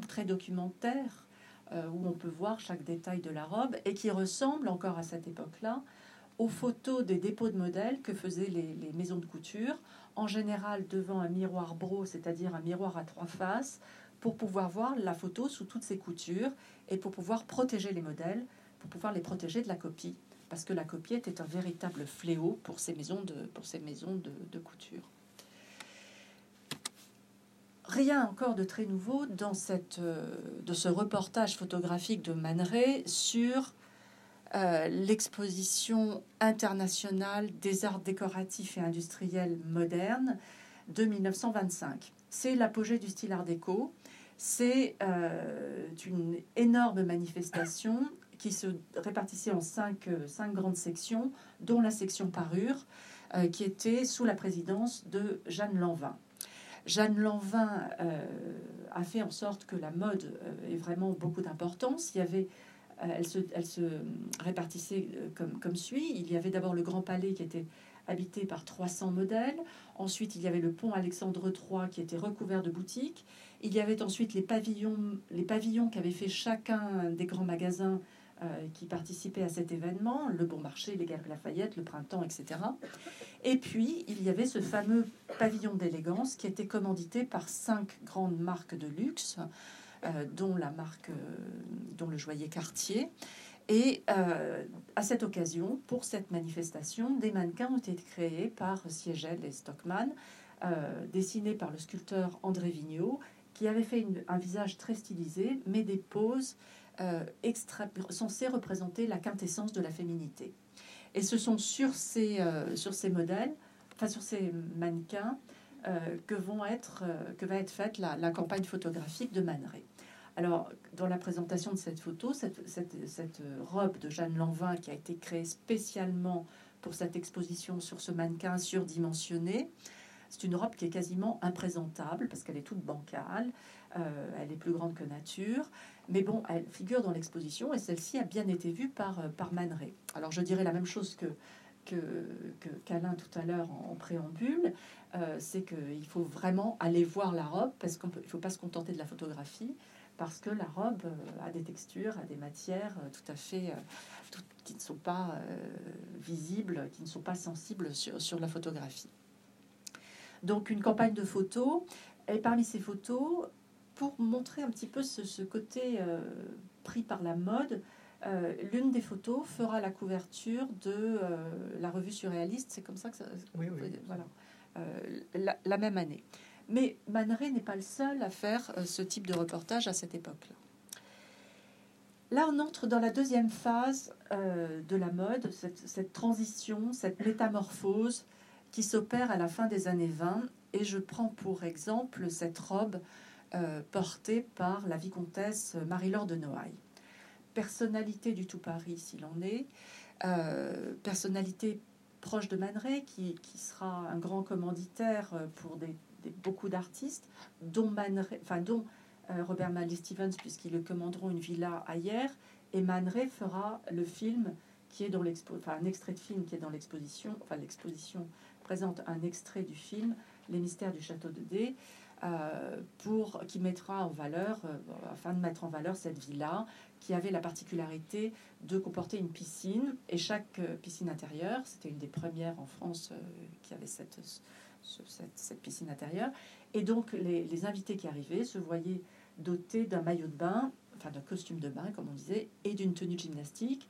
très documentaires, où on peut voir chaque détail de la robe et qui ressemblent encore à cette époque-là aux photos des dépôts de modèles que faisaient les maisons de couture, en général devant un miroir bro, c'est-à-dire un miroir à trois faces, pour pouvoir voir la photo sous toutes ses coutures et pour pouvoir protéger les modèles, pour pouvoir les protéger de la copie, parce que la copie était un véritable fléau pour ces maisons de couture. Rien encore de très nouveau dans ce reportage photographique de Man Ray sur l'exposition internationale des arts décoratifs et industriels modernes de 1925. C'est l'apogée du style art déco. C'est une énorme manifestation qui se répartissait en cinq grandes sections, dont la section parure, qui était sous la présidence de Jeanne Lanvin. Jeanne Lanvin a fait en sorte que la mode ait vraiment beaucoup d'importance. Il y avait Elle se répartissait comme suit. Il y avait d'abord le Grand Palais qui était habité par 300 modèles. Ensuite, il y avait le pont Alexandre III qui était recouvert de boutiques. Il y avait ensuite les pavillons qu'avait fait chacun des grands magasins qui participaient à cet événement, le Bon Marché, les Galeries Lafayette, le Printemps, etc. Et puis, il y avait ce fameux pavillon d'élégance qui était commandité par 5 grandes marques de luxe, dont le joaillier Cartier. Et à cette occasion, pour cette manifestation, des mannequins ont été créés par Siegel et Stockman, dessinés par le sculpteur André Vigneault, qui avait fait un visage très stylisé, mais des poses censés représenter la quintessence de la féminité. Et ce sont sur ces modèles, enfin sur ces mannequins, que va être faite la campagne photographique de Man Ray. Alors, dans la présentation de cette photo, cette robe de Jeanne Lanvin qui a été créée spécialement pour cette exposition sur ce mannequin surdimensionné, c'est une robe qui est quasiment imprésentable parce qu'elle est toute bancale, elle est plus grande que nature. Mais bon, elle figure dans l'exposition et celle-ci a bien été vue par Man Ray. Alors, je dirais la même chose qu'Alain tout à l'heure en préambule, c'est qu'il faut vraiment aller voir la robe parce qu'il ne faut pas se contenter de la photographie, parce que la robe a des textures, a des matières tout à fait qui ne sont pas visibles, qui ne sont pas sensibles sur la photographie. Donc une campagne de photos, et parmi ces photos, pour montrer un petit peu ce côté pris par la mode, l'une des photos fera la couverture de la revue surréaliste, c'est comme ça que ça... Oui. Voilà, la même année. Mais Man Ray n'est pas le seul à faire ce type de reportage à cette époque-là. Là, on entre dans la deuxième phase de la mode, cette transition, cette métamorphose qui s'opère à la fin des années 20. Et je prends pour exemple cette robe portée par la vicomtesse Marie-Laure de Noailles. Personnalité du tout Paris, s'il en est, personnalité proche de Man Ray, qui sera un grand commanditaire pour beaucoup d'artistes, dont Robert Manley Stevens, puisqu'ils le commanderont une villa ailleurs, et Man Ray fera le film qui est dans l'exposition, un extrait de film qui est dans l'exposition, enfin l'exposition présente un extrait du film Les Mystères du Château de D, qui mettra en valeur, afin de mettre en valeur cette villa qui avait la particularité de comporter une piscine, et chaque piscine intérieure, c'était une des premières en France qui avait cette piscine intérieure, et donc les invités qui arrivaient se voyaient dotés d'un maillot de bain, enfin d'un costume de bain comme on disait, et d'une tenue de gymnastique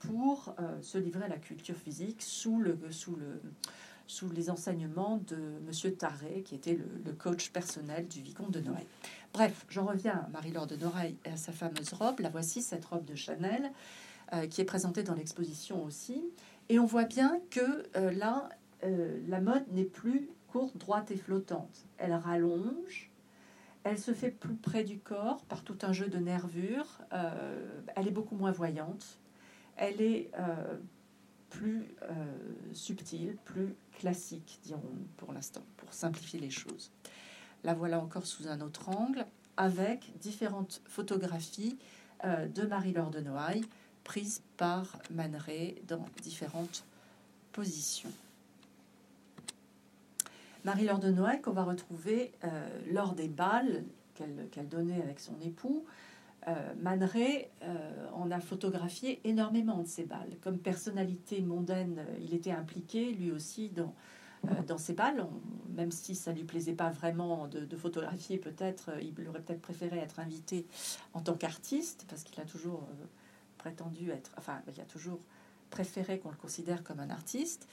pour se livrer à la culture physique sous les enseignements de Monsieur Tarré, qui était le coach personnel du vicomte de Noailles. Bref, j'en reviens à Marie-Laure de Noailles et à sa fameuse robe. La voici, cette robe de Chanel, qui est présentée dans l'exposition aussi, et on voit bien que là, la mode n'est plus courte, droite et flottante. Elle rallonge, elle se fait plus près du corps par tout un jeu de nervures, elle est beaucoup moins voyante, elle est plus subtile, plus classique, dirons pour l'instant, pour simplifier les choses. La voilà encore sous un autre angle, avec différentes photographies de Marie-Laure de Noailles, prises par Man Ray dans différentes positions. Marie-Laure de Noailles, qu'on va retrouver lors des bals qu'elle donnait avec son époux. Man Ray en a photographié énormément de ces bals. Comme personnalité mondaine, il était impliqué lui aussi dans ces bals. Même si ça ne lui plaisait pas vraiment de photographier, peut-être, il aurait peut-être préféré être invité en tant qu'artiste, parce qu'il a toujours il a toujours préféré qu'on le considère comme un artiste.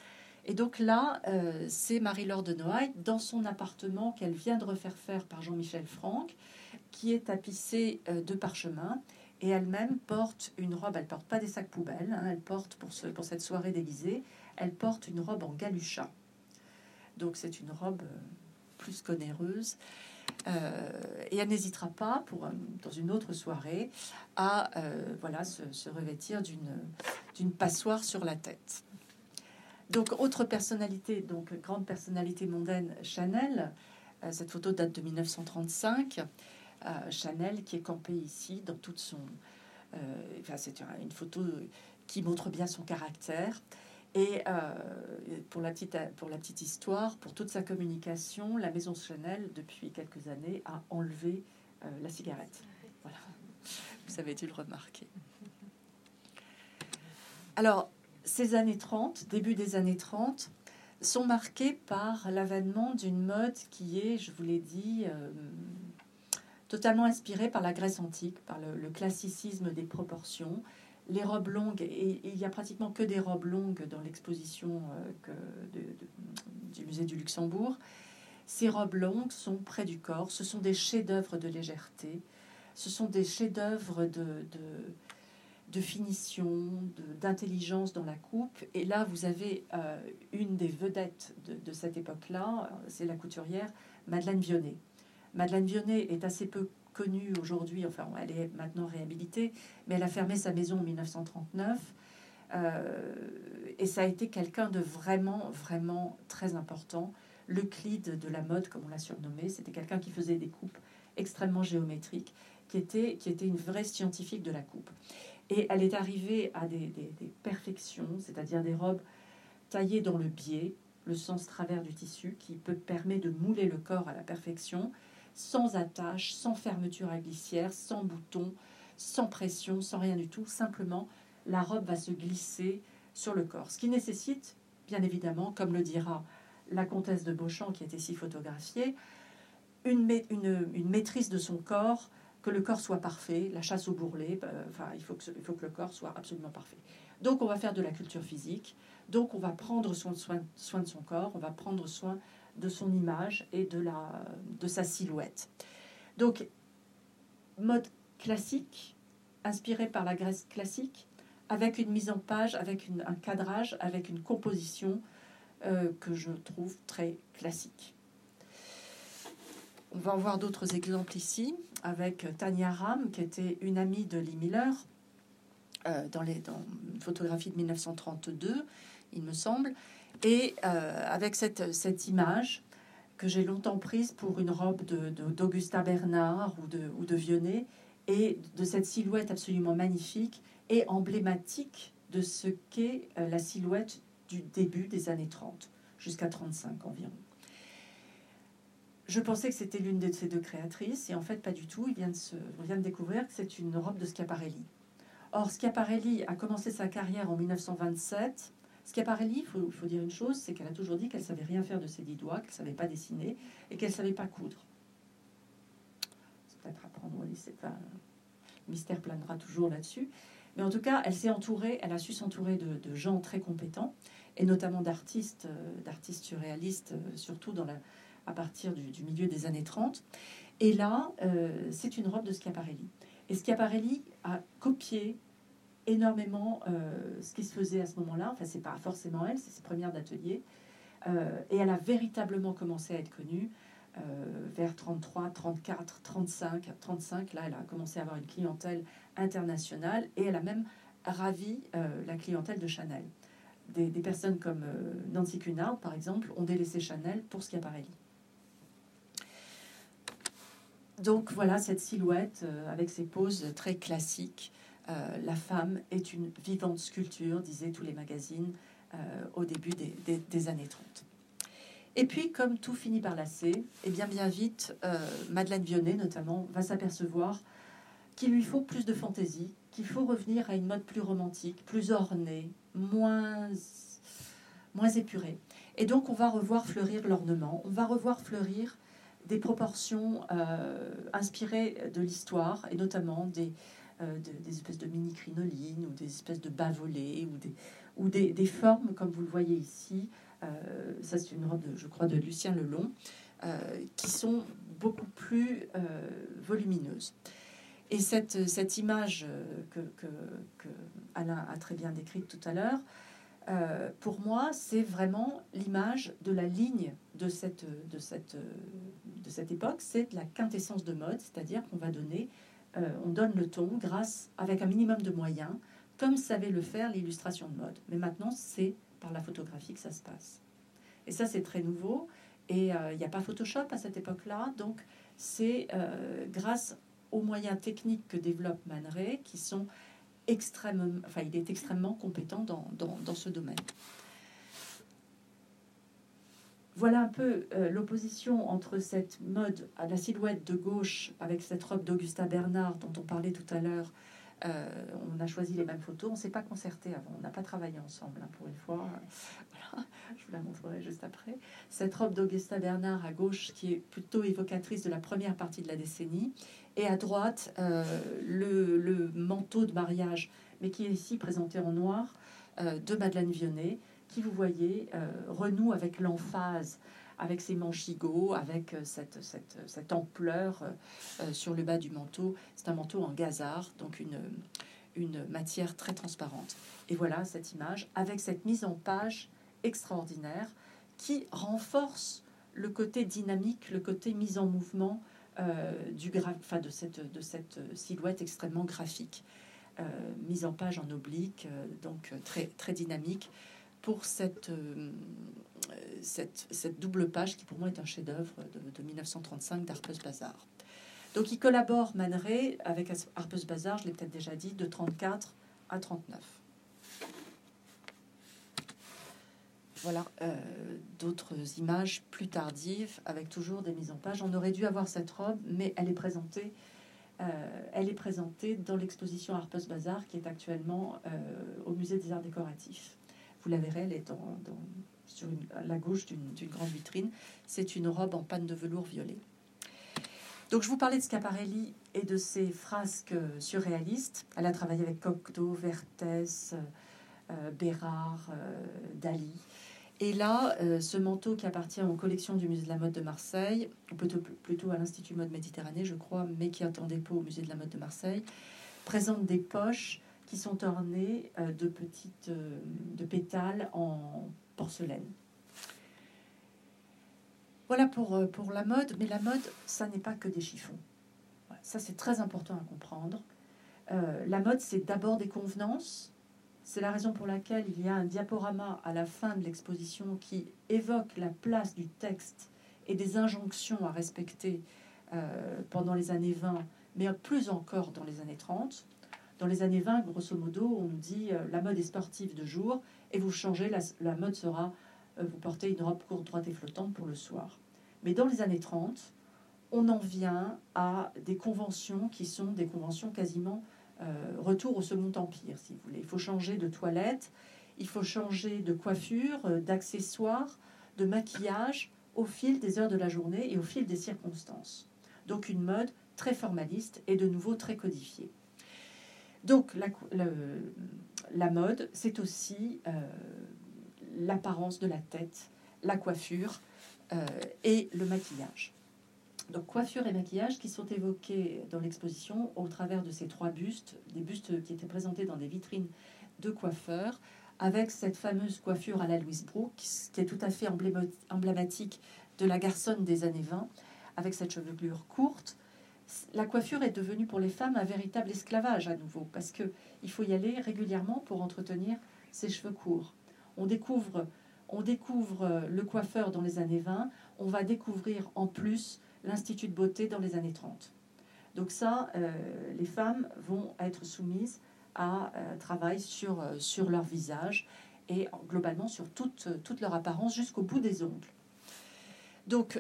Et donc là, c'est Marie-Laure de Noailles dans son appartement qu'elle vient de refaire faire par Jean-Michel Franck, qui est tapissé de parchemin, et elle-même porte une robe. Elle ne porte pas des sacs poubelles, hein, elle porte, pour cette soirée déguisée, elle porte une robe en galucha. Donc c'est une robe plus qu'onéreuse. Et elle n'hésitera pas, dans une autre soirée, à se revêtir d'une passoire sur la tête. Donc, autre personnalité, donc grande personnalité mondaine, Chanel. Cette photo date de 1935. Chanel qui est campée ici dans toute son... c'est une photo qui montre bien son caractère. Et pour la petite histoire, pour toute sa communication, la maison Chanel, depuis quelques années, a enlevé la cigarette. Voilà. Vous avez dû le remarquer. Alors... Ces années 30, début des années 30, sont marquées par l'avènement d'une mode qui est, je vous l'ai dit, totalement inspirée par la Grèce antique, par le classicisme des proportions, les robes longues, et il n'y a pratiquement que des robes longues dans l'exposition du musée du Luxembourg. Ces robes longues sont près du corps, ce sont des chefs-d'œuvre de légèreté, Ce sont des chefs-d'œuvre de finition, d'intelligence dans la coupe. Et là, vous avez une des vedettes de cette époque-là, c'est la couturière Madeleine Vionnet. Madeleine Vionnet est assez peu connue aujourd'hui, enfin elle est maintenant réhabilitée, mais elle a fermé sa maison en 1939. Et ça a été quelqu'un de vraiment, vraiment très important. L'Euclide de la mode, comme on l'a surnommé, c'était quelqu'un qui faisait des coupes extrêmement géométriques, qui était une vraie scientifique de la coupe. Et elle est arrivée à des perfections, c'est-à-dire des robes taillées dans le biais, le sens travers du tissu, qui permet de mouler le corps à la perfection, sans attache, sans fermeture à glissière, sans bouton, sans pression, sans rien du tout. Simplement, la robe va se glisser sur le corps. Ce qui nécessite, bien évidemment, comme le dira la comtesse de Beauchamp, qui était si photographiée, une maîtrise de son corps, que le corps soit parfait, la chasse au bourrelet, enfin, il faut que le corps soit absolument parfait. Donc, on va faire de la culture physique, donc on va prendre soin de son corps, on va prendre soin de son image et de sa silhouette. Donc, mode classique, inspiré par la Grèce classique, avec une mise en page, avec un cadrage, avec une composition que je trouve très classique. On va en voir d'autres exemples ici, avec Tania Ram, qui était une amie de Lee Miller, dans une photographie de 1932, il me semble, et avec cette image que j'ai longtemps prise pour une robe d'Augusta Bernard ou de Vionnet, et de cette silhouette absolument magnifique et emblématique de ce qu'est la silhouette du début des années 30, jusqu'à 35 environ. Je pensais que c'était l'une de ces deux créatrices, et en fait, pas du tout. On vient de découvrir que c'est une robe de Schiaparelli. Or, Schiaparelli a commencé sa carrière en 1927. Schiaparelli, il faut dire une chose, c'est qu'elle a toujours dit qu'elle ne savait rien faire de ses 10 doigts, qu'elle ne savait pas dessiner et qu'elle ne savait pas coudre. C'est peut-être à prendre au lycée, enfin, le mystère planera toujours là-dessus. Mais en tout cas, elle s'est entourée, elle a su s'entourer de gens très compétents, et notamment d'artistes surréalistes, surtout à partir du milieu des années 30. Et là, c'est une robe de Schiaparelli. Et Schiaparelli a copié énormément ce qui se faisait à ce moment-là. Enfin, c'est pas forcément elle, c'est ses premières d'atelier. Et elle a véritablement commencé à être connue vers 33, 34, 35. 35, là, elle a commencé à avoir une clientèle internationale, et elle a même ravi la clientèle de Chanel. Des personnes comme Nancy Cunard, par exemple, ont délaissé Chanel pour Schiaparelli. Donc voilà cette silhouette avec ses poses très classiques. La femme est une vivante sculpture, disaient tous les magazines au début des années 30. Et puis, comme tout finit par lasser, et bien vite, Madeleine Vionnet, notamment, va s'apercevoir qu'il lui faut plus de fantaisie, qu'il faut revenir à une mode plus romantique, plus ornée, moins épurée. Et donc, on va revoir fleurir l'ornement, on va revoir fleurir des proportions inspirées de l'histoire, et notamment des espèces de mini-crinolines, ou des espèces de bas volets, ou des formes, comme vous le voyez ici. Ça, c'est une robe, je crois, de Lucien Lelon, qui sont beaucoup plus volumineuses. Et cette image que Alain a très bien décrite tout à l'heure, pour moi, c'est vraiment l'image de la ligne de cette époque. C'est de la quintessence de mode, c'est-à-dire qu'on va donner, on donne le ton avec un minimum de moyens, comme savait le faire l'illustration de mode. Mais maintenant, c'est par la photographie que ça se passe. Et ça, c'est très nouveau. Et il n'y a pas Photoshop à cette époque-là. Donc, c'est grâce aux moyens techniques que développe Man Ray, qui sont extrêmement... Enfin, il est extrêmement compétent dans ce domaine. Voilà un peu l'opposition entre cette mode à la silhouette de gauche avec cette robe d'Augusta Bernard dont on parlait tout à l'heure. On a choisi les mêmes photos, on ne s'est pas concerté avant, on n'a pas travaillé ensemble, hein, pour une fois. Voilà, je vous la montrerai juste après. Cette robe d'Augusta Bernard à gauche, qui est plutôt évocatrice de la première partie de la décennie, et à droite, le manteau de mariage, mais qui est ici présenté en noir, de Madeleine Vionnet, qui, vous voyez, renoue avec l'emphase, avec ses manchigots, avec cette ampleur sur le bas du manteau. C'est un manteau en gazard, donc une matière très transparente. Et voilà cette image avec cette mise en page extraordinaire qui renforce le côté dynamique, le côté mise en mouvement de cette silhouette extrêmement graphique. Mise en page en oblique, donc très, très dynamique, pour cette double page qui pour moi est un chef-d'œuvre de 1935 d'Harper's Bazaar. Donc il collabore Man Ray avec Harper's Bazaar, je l'ai peut-être déjà dit, de 34 à 39. Voilà d'autres images plus tardives avec toujours des mises en page. On aurait dû avoir cette robe, mais elle est présentée dans l'exposition Harper's Bazaar qui est actuellement au Musée des arts décoratifs. Vous la verrez, elle est à la gauche d'une grande vitrine. C'est une robe en panne de velours violet. Donc je vous parlais de Schiaparelli et de ses frasques surréalistes. Elle a travaillé avec Cocteau, Vertès, Bérard, Dali. Et là, ce manteau qui appartient aux collections du Musée de la mode de Marseille, ou plutôt à l'Institut Mode Méditerranée, je crois, mais qui est en dépôt au Musée de la mode de Marseille, présente des poches qui sont ornées de pétales en porcelaine. Voilà pour la mode, mais la mode, ça n'est pas que des chiffons. Ça, c'est très important à comprendre. La mode, c'est d'abord des convenances. C'est la raison pour laquelle il y a un diaporama à la fin de l'exposition qui évoque la place du texte et des injonctions à respecter pendant les années 20, mais plus encore dans les années 30. Dans les années 20, grosso modo, on nous dit la mode est sportive de jour et vous changez, la mode sera vous portez une robe courte, droite et flottante pour le soir. Mais dans les années 30, on en vient à des conventions qui sont des conventions quasiment... retour au Second Empire, si vous voulez. Il faut changer de toilette, il faut changer de coiffure, d'accessoires, de maquillage au fil des heures de la journée et au fil des circonstances. Donc une mode très formaliste et de nouveau très codifiée. Donc la mode, c'est aussi l'apparence de la tête, la coiffure et le maquillage. Donc coiffure et maquillage qui sont évoqués dans l'exposition au travers de ces trois bustes, des bustes qui étaient présentés dans des vitrines de coiffeurs, avec cette fameuse coiffure à la Louise Brooke, qui est tout à fait emblématique de la garçonne des années 20, avec cette chevelure courte. La coiffure est devenue pour les femmes un véritable esclavage à nouveau, parce qu'il faut y aller régulièrement pour entretenir ses cheveux courts. On découvre le coiffeur dans les années 20, on va découvrir en plus... l'Institut de beauté dans les années 30. Donc ça, les femmes vont être soumises à un travail sur leur visage et globalement sur toute leur apparence jusqu'au bout des ongles. Donc,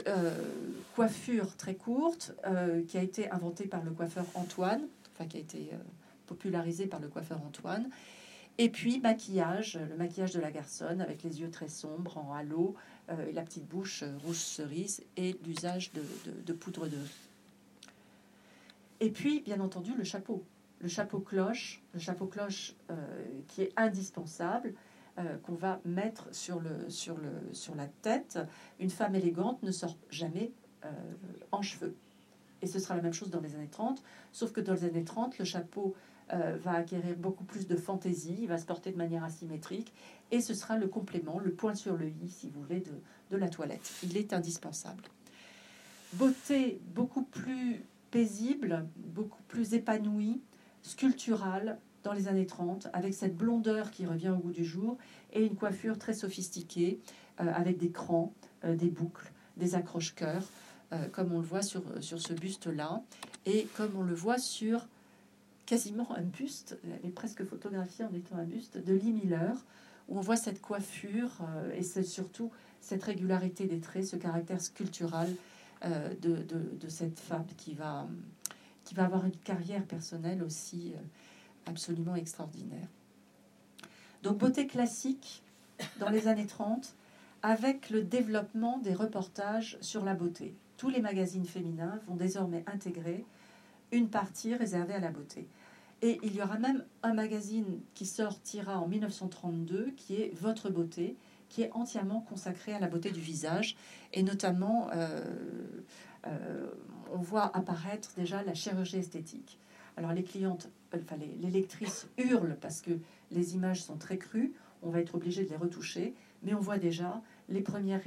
coiffure très courte qui a été inventée par le coiffeur Antoine, enfin qui a été popularisée par le coiffeur Antoine. Et puis, maquillage, le maquillage de la garçonne avec les yeux très sombres, en halo, et la petite bouche rouge cerise et l'usage de poudre de riz. Et puis, bien entendu, le chapeau cloche, qui est indispensable, qu'on va mettre sur la tête. Une femme élégante ne sort jamais en cheveux. Et ce sera la même chose dans les années 30, sauf que dans les années 30, le chapeau... va acquérir beaucoup plus de fantaisie, il va se porter de manière asymétrique, et ce sera le complément, le point sur le i, si vous voulez, de la toilette. Il est indispensable. Beauté beaucoup plus paisible, beaucoup plus épanouie, sculpturale, dans les années 30, avec cette blondeur qui revient au goût du jour, et une coiffure très sophistiquée, avec des crans, des boucles, des accroche-cœurs, comme on le voit sur ce buste-là, et comme on le voit sur... quasiment un buste, elle est presque photographiée en étant un buste, de Lee Miller, où on voit cette coiffure et surtout cette régularité des traits, ce caractère sculptural de cette femme qui va avoir une carrière personnelle aussi absolument extraordinaire. Donc beauté classique dans les années 30, avec le développement des reportages sur la beauté. Tous les magazines féminins vont désormais intégrer une partie réservée à la beauté. Et il y aura même un magazine qui sortira en 1932, qui est Votre Beauté, qui est entièrement consacré à la beauté du visage. Et notamment, on voit apparaître déjà la chirurgie esthétique. Alors les clientes, enfin les lectrices hurlent parce que les images sont très crues. On va être obligé de les retoucher. Mais on voit déjà les premières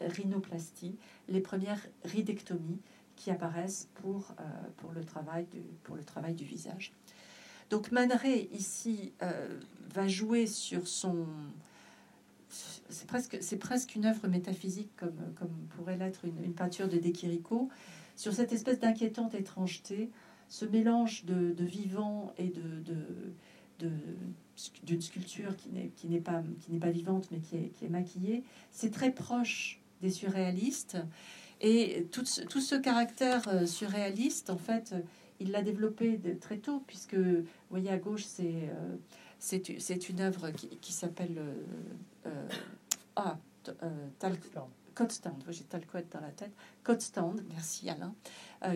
rhinoplasties, les premières ridectomies qui apparaissent pour le travail du visage. Donc Man Ray, ici, va jouer sur son... C'est presque une œuvre métaphysique, comme pourrait l'être une peinture de D'Équirico, sur cette espèce d'inquiétante étrangeté, ce mélange de vivant et d'une sculpture qui n'est pas vivante, mais qui est maquillée. C'est très proche des surréalistes. Et tout ce caractère surréaliste, en fait... Il l'a développé très tôt, puisque, vous voyez, à gauche, c'est une œuvre qui s'appelle Codstand. J'ai Talcott dans la tête. Codstand, merci Alain,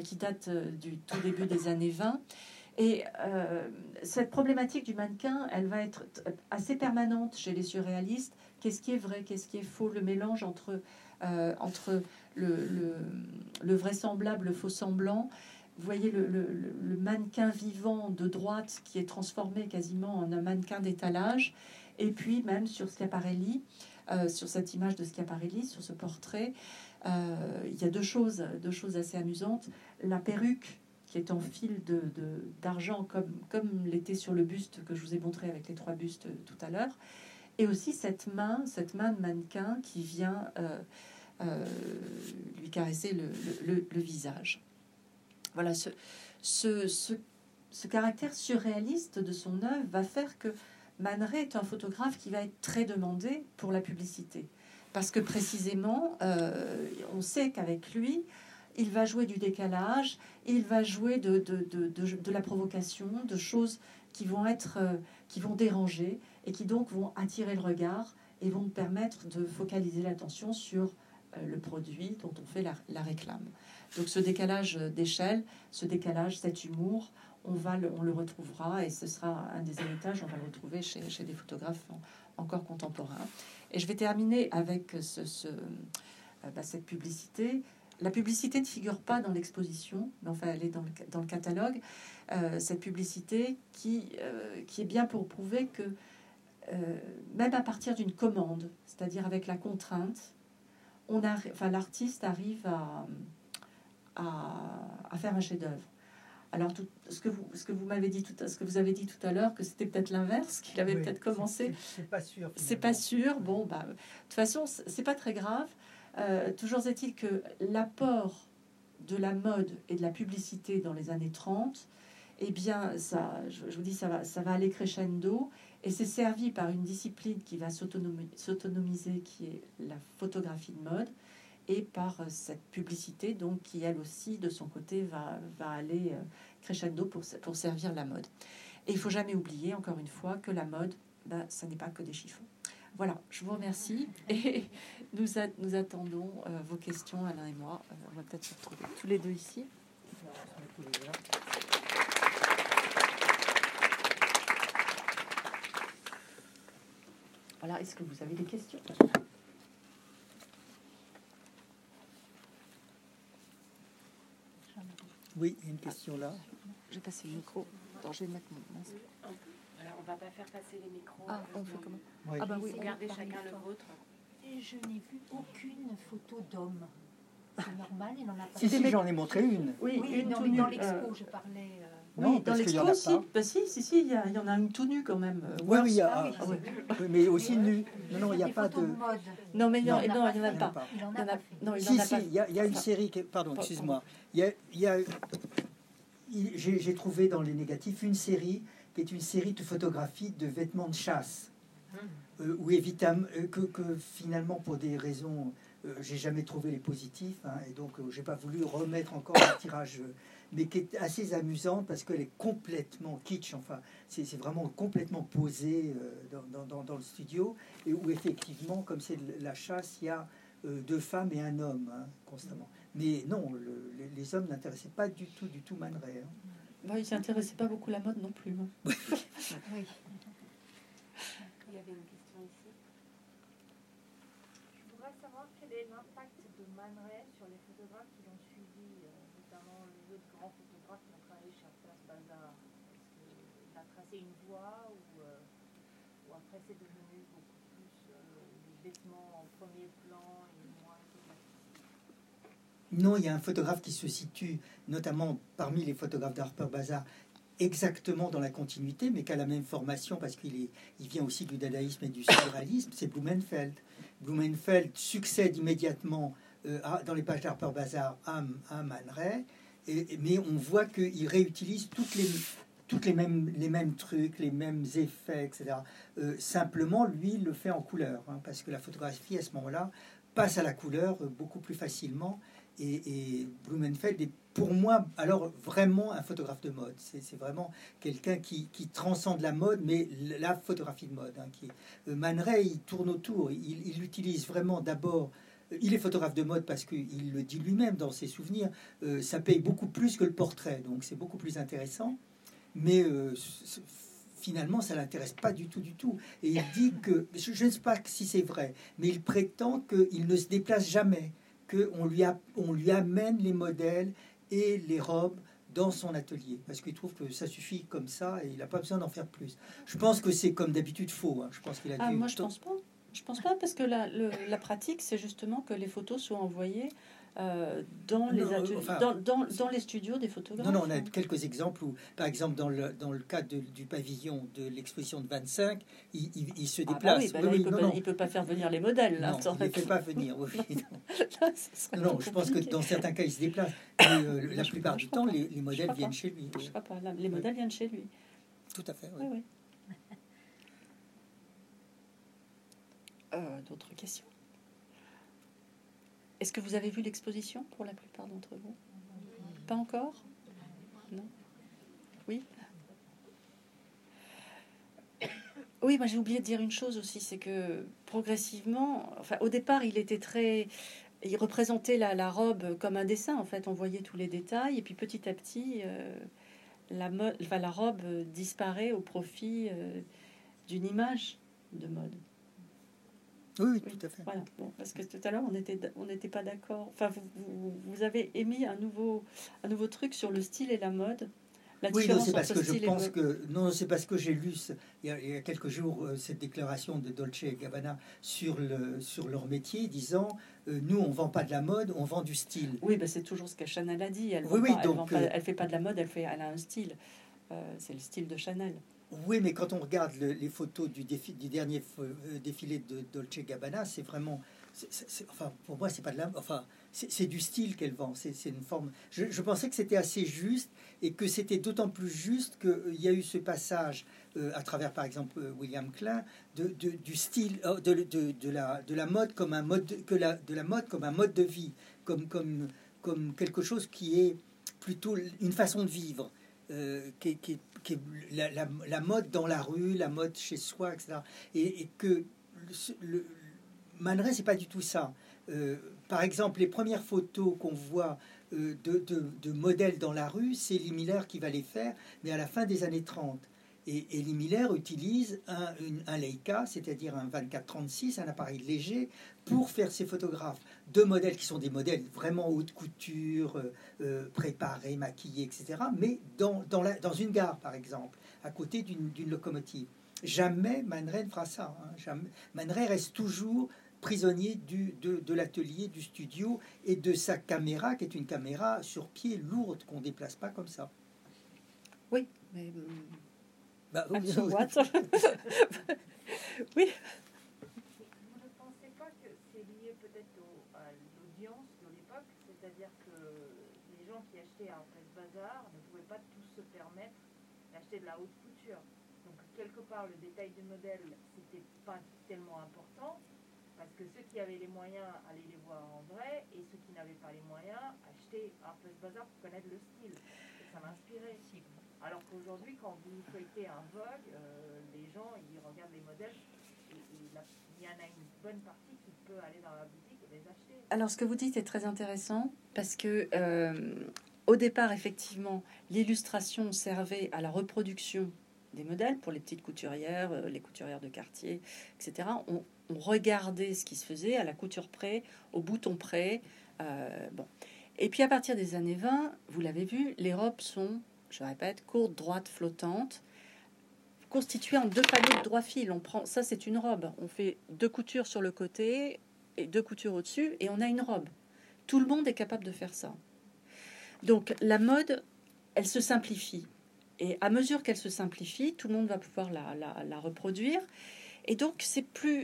qui date du tout début des années 20. Et cette problématique du mannequin, elle va être assez permanente chez les surréalistes. Qu'est-ce qui est vrai, qu'est-ce qui est faux, le mélange entre le vraisemblable, le faux-semblant. Vous voyez le mannequin vivant de droite qui est transformé quasiment en un mannequin d'étalage. Et puis même sur Schiaparelli, sur cette image de Schiaparelli, sur ce portrait, il y a deux choses assez amusantes. La perruque qui est en fil d'argent, comme l'était sur le buste que je vous ai montré avec les trois bustes tout à l'heure. Et aussi cette main de mannequin qui vient lui caresser le visage. Voilà, ce caractère surréaliste de son œuvre va faire que Man Ray est un photographe qui va être très demandé pour la publicité. Parce que précisément, on sait qu'avec lui, il va jouer du décalage, il va jouer de la provocation, de choses qui vont déranger et qui donc vont attirer le regard et vont permettre de focaliser l'attention sur le produit dont on fait la réclame. Donc ce décalage d'échelle, ce décalage, cet humour, on le retrouvera, et ce sera un des héritages, on va le retrouver chez des photographes encore contemporains. Et je vais terminer avec cette publicité. La publicité ne figure pas dans l'exposition, mais enfin elle est dans le catalogue. Cette publicité qui est bien pour prouver que même à partir d'une commande, c'est-à-dire avec la contrainte, l'artiste arrive à faire un chef-d'œuvre. Alors, ce que vous avez dit tout à l'heure, que c'était peut-être l'inverse, qu'il avait peut-être commencé. C'est pas sûr. Bon, bah, de toute façon, c'est pas très grave. Toujours est-il que l'apport de la mode et de la publicité dans les années 30, eh bien, ça, je vous dis, ça va aller crescendo. Et c'est servi par une discipline qui va s'autonomiser, qui est la photographie de mode, et par cette publicité, donc, qui, elle aussi, de son côté, va aller crescendo pour servir la mode. Et il ne faut jamais oublier, encore une fois, que la mode, ben, ça n'est pas que des chiffons. Voilà, je vous remercie, et nous attendons vos questions, Alain et moi. On va peut-être se retrouver tous les deux ici. Voilà, est-ce que vous avez des questions? Oui, il y a une question là. J'ai passé le micro. Attends, je vais mettre mon masque. Alors, on ne va pas faire passer les micros. Ah, on fait comment? Oui. Ah bah oui, regardez chacun le vôtre. Et je n'ai vu aucune photo d'homme. C'est normal, il n'en a pas. Si, j'en ai montré une. Oui, une dans l'expo, je parlais... Non, oui, dans l'expo aussi. Ben, si, il y en a une tout nue quand même. Oui, il y a. Oui, mais aussi nue. Non, il n'y a pas de. Non, mais non, il n'y en a pas. Si, il y a une série. Pardon, excuse-moi. J'ai trouvé dans les négatifs une série qui est une série de photographies de vêtements de chasse. Où évidemment, que finalement, pour des raisons. J'ai jamais trouvé les positifs, hein, et donc j'ai pas voulu remettre encore un tirage, mais qui est assez amusant parce qu'elle est complètement kitsch, enfin c'est vraiment complètement posé dans le studio, et où effectivement, comme c'est de la chasse, il y a deux femmes et un homme, hein, constamment. Mais non, les hommes n'intéressaient pas du tout Man Ray, hein. Bah, ils s'intéressaient pas beaucoup à la mode non plus. Hein. Oui. Il y avait une question ici. voudrais savoir quel est l'impact de Man Ray sur les photographes qui l'ont suivi, notamment les autres grands photographes qui ont travaillé chez Harper's Bazaar. Est-ce qu'il a tracé une voie ou après c'est devenu beaucoup plus des vêtements en premier plan et moins de... Non, il y a un photographe qui se situe, notamment parmi les photographes d'Harper's Bazaar, exactement dans la continuité, mais qu'à la même formation, parce qu'il vient aussi du dadaïsme et du surréalisme, c'est Blumenfeld. Blumenfeld succède immédiatement dans les pages d'Harper's Bazaar à Man Ray, mais on voit qu'il réutilise toutes les mêmes trucs, les mêmes effets, etc. Simplement, lui, il le fait en couleur, hein, parce que la photographie, à ce moment-là, passe à la couleur beaucoup plus facilement. Et Blumenfeld est pour moi alors vraiment un photographe de mode. C'est vraiment quelqu'un qui transcende la mode, mais la photographie de mode. Hein, Man Ray, il tourne autour. Il utilise vraiment d'abord... Il est photographe de mode parce qu'il le dit lui-même dans ses souvenirs. Ça paye beaucoup plus que le portrait, donc c'est beaucoup plus intéressant. Mais finalement, ça ne l'intéresse pas du tout. Et il dit que... Je ne sais pas si c'est vrai, mais il prétend qu'il ne se déplace jamais. qu'on lui amène les modèles et les robes dans son atelier, parce qu'il trouve que ça suffit comme ça, et il n'a pas besoin d'en faire plus. Je pense que c'est comme d'habitude faux. Hein. Je pense qu'il a dû... Moi, je ne pense pas. Je ne pense pas, parce que la pratique, c'est justement que les photos soient envoyées dans les studios des photographes. Non, on a quelques exemples où, par exemple, dans le cas du pavillon de l'exposition de 25, il se déplace. Il ne peut pas faire venir les modèles. Là, non, il ne peut pas venir. Oui, non, je pense que dans certains cas, il se déplace. Mais la plupart du temps, les modèles viennent chez lui. Je ne crois pas. Les modèles viennent chez lui. Tout à fait, oui. D'autres questions? Est-ce que vous avez vu l'exposition pour la plupart d'entre vous? Pas encore? Non? Oui? Oui, moi j'ai oublié de dire une chose aussi, c'est que progressivement, enfin au départ il était très... Il représentait la robe comme un dessin, en fait, on voyait tous les détails, et puis petit à petit, la robe disparaît au profit d'une image de mode. Oui, tout à fait. Voilà. Bon, parce que tout à l'heure, on n'était pas d'accord. Enfin, vous avez émis un nouveau truc sur le style et la mode. C'est parce que j'ai lu il y a quelques jours cette déclaration de Dolce et Gabbana sur leur métier, disant nous on vend pas de la mode, on vend du style. Oui, c'est toujours ce que Chanel a dit. Elle fait pas de la mode, elle a un style. C'est le style de Chanel. Oui, mais quand on regarde les photos du dernier défilé de Dolce Gabbana, c'est vraiment... pour moi, c'est pas de la... Enfin, c'est du style qu'elle vend. C'est une forme... Je pensais que c'était assez juste, et que c'était d'autant plus juste qu'il y a eu ce passage, à travers, par exemple, William Klein, du style, de la mode comme un mode... de la mode comme un mode de vie, comme quelque chose qui est plutôt une façon de vivre, qui est la mode dans la rue, la mode chez soi, etc. Et que Man Ray, c'est pas du tout ça. Par exemple, les premières photos qu'on voit de modèles dans la rue, c'est Lee Miller qui va les faire, mais à la fin des années 30. Et Lee Miller utilise un Leica, c'est-à-dire un 24-36, un appareil léger, pour faire ses photographes. Deux modèles qui sont des modèles vraiment haute couture, préparés, maquillés, etc., mais dans une gare, par exemple, à côté d'une locomotive. Jamais Man Ray ne fera ça. Hein, jamais. Man Ray reste toujours prisonnier de l'atelier, du studio, et de sa caméra, qui est une caméra sur pied lourde, qu'on ne déplace pas comme ça. Oui, mais... so what? Oui. Vous ne pensez pas que c'est lié peut-être à l'audience de l'époque, c'est-à-dire que les gens qui achetaient à Harper's Bazaar ne pouvaient pas tous se permettre d'acheter de la haute couture. Donc quelque part le détail du modèle, c'était pas tellement important, parce que ceux qui avaient les moyens allaient les voir en vrai, et ceux qui n'avaient pas les moyens achetaient à Harper's Bazaar pour connaître le style. Et ça m'inspirait. Alors qu'aujourd'hui, quand vous feuilletez un Vogue, les gens, ils regardent les modèles, et il y en a une bonne partie qui peut aller dans la boutique et les acheter. Alors, ce que vous dites est très intéressant, parce que au départ, effectivement, l'illustration servait à la reproduction des modèles pour les petites couturières, les couturières de quartier, etc. On regardait ce qui se faisait à la couture près, au bouton près. Bon. Et puis à partir des années 20, vous l'avez vu, les robes sont, je répète, courtes, droites, flottantes, constituées en deux paniers de droit fil. On prend, ça c'est une robe. On fait deux coutures sur le côté et deux coutures au-dessus et on a une robe. Tout le monde est capable de faire ça. Donc la mode, elle se simplifie. Et à mesure qu'elle se simplifie, tout le monde va pouvoir la reproduire. Et donc, c'est plus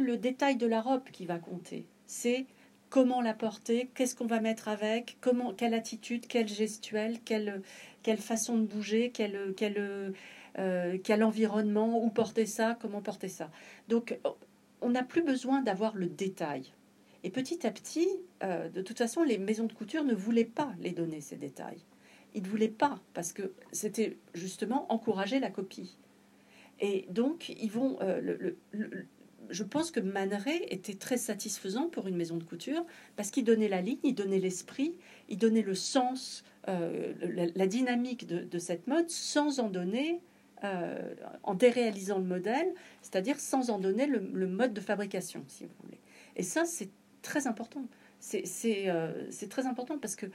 le détail de la robe qui va compter. C'est comment la porter, qu'est-ce qu'on va mettre avec, comment, quelle attitude, quelle gestuelle, quelle façon de bouger, quel environnement, où porter ça, comment porter ça. Donc, on n'a plus besoin d'avoir le détail. Et petit à petit, de toute façon, les maisons de couture ne voulaient pas les donner, ces détails. Ils ne voulaient pas, parce que c'était justement encourager la copie. Et donc, ils vont. Je pense que Man Ray était très satisfaisant pour une maison de couture, parce qu'il donnait la ligne, il donnait l'esprit, il donnait le sens, la dynamique de cette mode, sans en donner, en déréalisant le modèle, c'est-à-dire sans en donner le mode de fabrication, si vous voulez. Et ça, c'est très important. C'est très important parce que.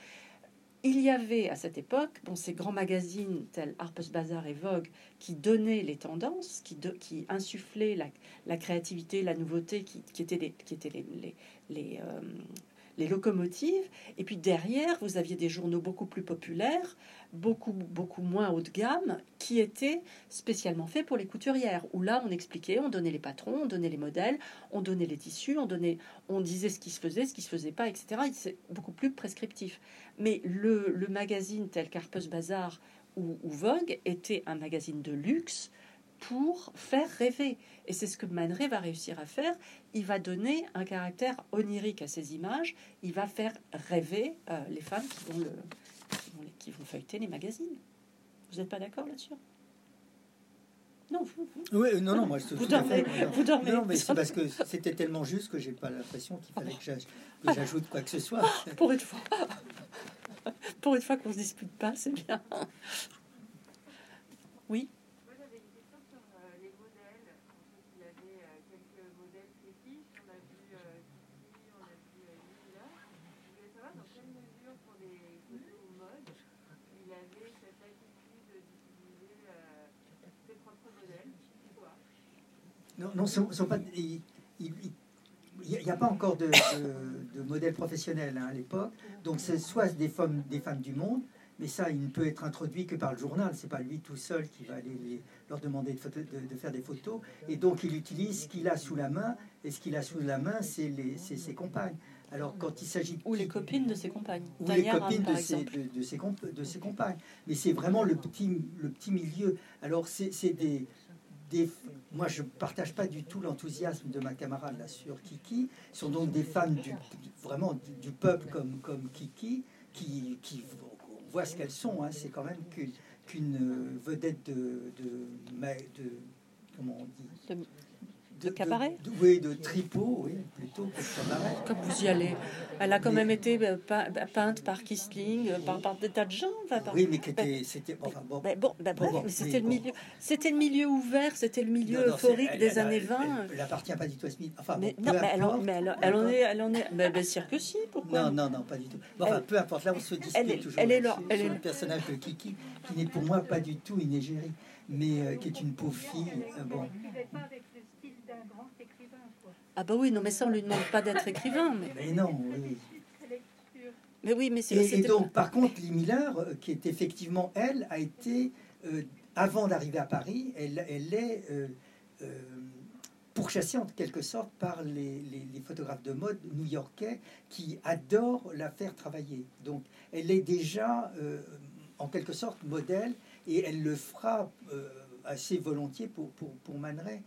Il y avait à cette époque ces grands magazines tels Harper's Bazaar et Vogue qui donnaient les tendances, qui insufflaient la créativité, la nouveauté, qui étaient les locomotives. Et puis derrière, vous aviez des journaux beaucoup plus populaires, beaucoup moins haut de gamme, qui étaient spécialement faits pour les couturières. Où là, on expliquait, on donnait les patrons, on donnait les modèles, on donnait les tissus, on disait ce qui se faisait, ce qui se faisait pas, etc. Et c'est beaucoup plus prescriptif. Mais le magazine tel qu'Harper's Bazaar ou Vogue était un magazine de luxe pour faire rêver. Et c'est ce que Man Ray va réussir à faire. Il va donner un caractère onirique à ces images. Il va faire rêver les femmes qui vont feuilleter les magazines. Vous n'êtes pas d'accord là-dessus? Non, vous. Oui, non, moi je vous dormez. Non, mais c'est parce que c'était tellement juste que j'ai pas l'impression qu'il fallait que j'ajoute quoi que ce soit. Pour une fois qu'on se dispute pas, c'est bien. Oui. Non, il n'y a pas encore de modèle professionnel à l'époque. Donc, c'est soit des femmes du monde, mais ça, il ne peut être introduit que par le journal. C'est pas lui tout seul qui va aller leur demander de faire des photos. Et donc, il utilise ce qu'il a sous la main. Et ce qu'il a sous la main, c'est ses compagnes. Alors, quand il s'agit... Ou les copines de ses compagnes. Ou les copines de ses compagnes. Mais c'est vraiment le petit milieu. Alors, c'est des... Moi, je ne partage pas du tout l'enthousiasme de ma camarade là sur Kiki. Ce sont donc des femmes vraiment du peuple comme Kiki qui on voit ce qu'elles sont. Hein. C'est quand même qu'une vedette de comment on dit de cabaret. Oui, de tripot, oui, plutôt que de cabaret. Comme vous y allez. Elle a quand même été peinte par Kissling, par des tas de gens. Oui, mais c'était le milieu ouvert, c'était le milieu euphorique des années 20. Elle n'appartient pas du tout à Smith. Enfin, mais bon, non, elle en est. Mais bien sûr que si, pourquoi? Non, pas du tout. Bon, enfin, peu importe, là, on se dispute toujours. Elle est là. Elle est le personnage de Kiki, qui n'est pour moi pas du tout une égérie, mais qui est une pauvre fille. Bon. Ah bah oui, non, mais ça, on lui demande pas d'être écrivain. Mais non, oui. Mais oui, mais c'est... Et donc, par contre, Lee Miller, qui est effectivement, elle, a été, avant d'arriver à Paris, elle est pourchassée, en quelque sorte, par les photographes de mode new-yorkais qui adorent la faire travailler. Donc, elle est déjà, en quelque sorte, modèle, et elle le fera assez volontiers pour Man Ray.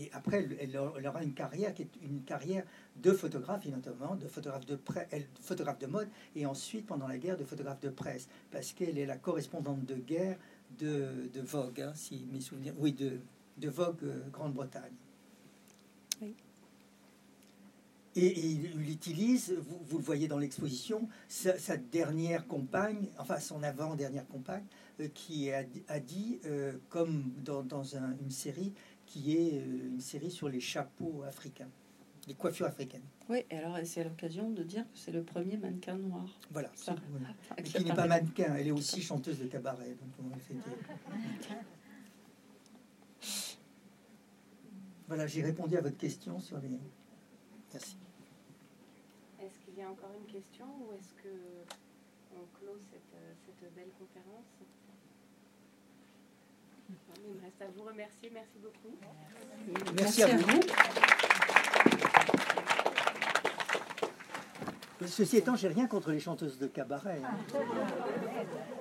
Et après, elle aura une carrière qui est une carrière de photographe, et notamment de photographe de presse, photographe de mode, et ensuite, pendant la guerre, de photographe de presse, parce qu'elle est la correspondante de guerre de Vogue, hein, si mes souvenirs, oui, de Vogue Grande-Bretagne. Oui. Et il utilise, vous le voyez dans l'exposition, sa dernière compagne, enfin son avant-dernière compagne, qui a dit, comme dans une série, qui est une série sur les chapeaux africains, les coiffures africaines. Oui, et alors c'est l'occasion de dire que c'est le premier mannequin noir. Voilà, ça, voilà. Mais qui n'est pas mannequin, elle est aussi chanteuse de cabaret. Donc, voilà, j'ai répondu à votre question sur les... Merci. Est-ce qu'il y a encore une question ou est-ce qu'on clôt cette belle conférence? Enfin, il me reste à vous remercier. Merci beaucoup. Merci à vous. Ceci étant, j'ai rien contre les chanteuses de cabaret. Hein.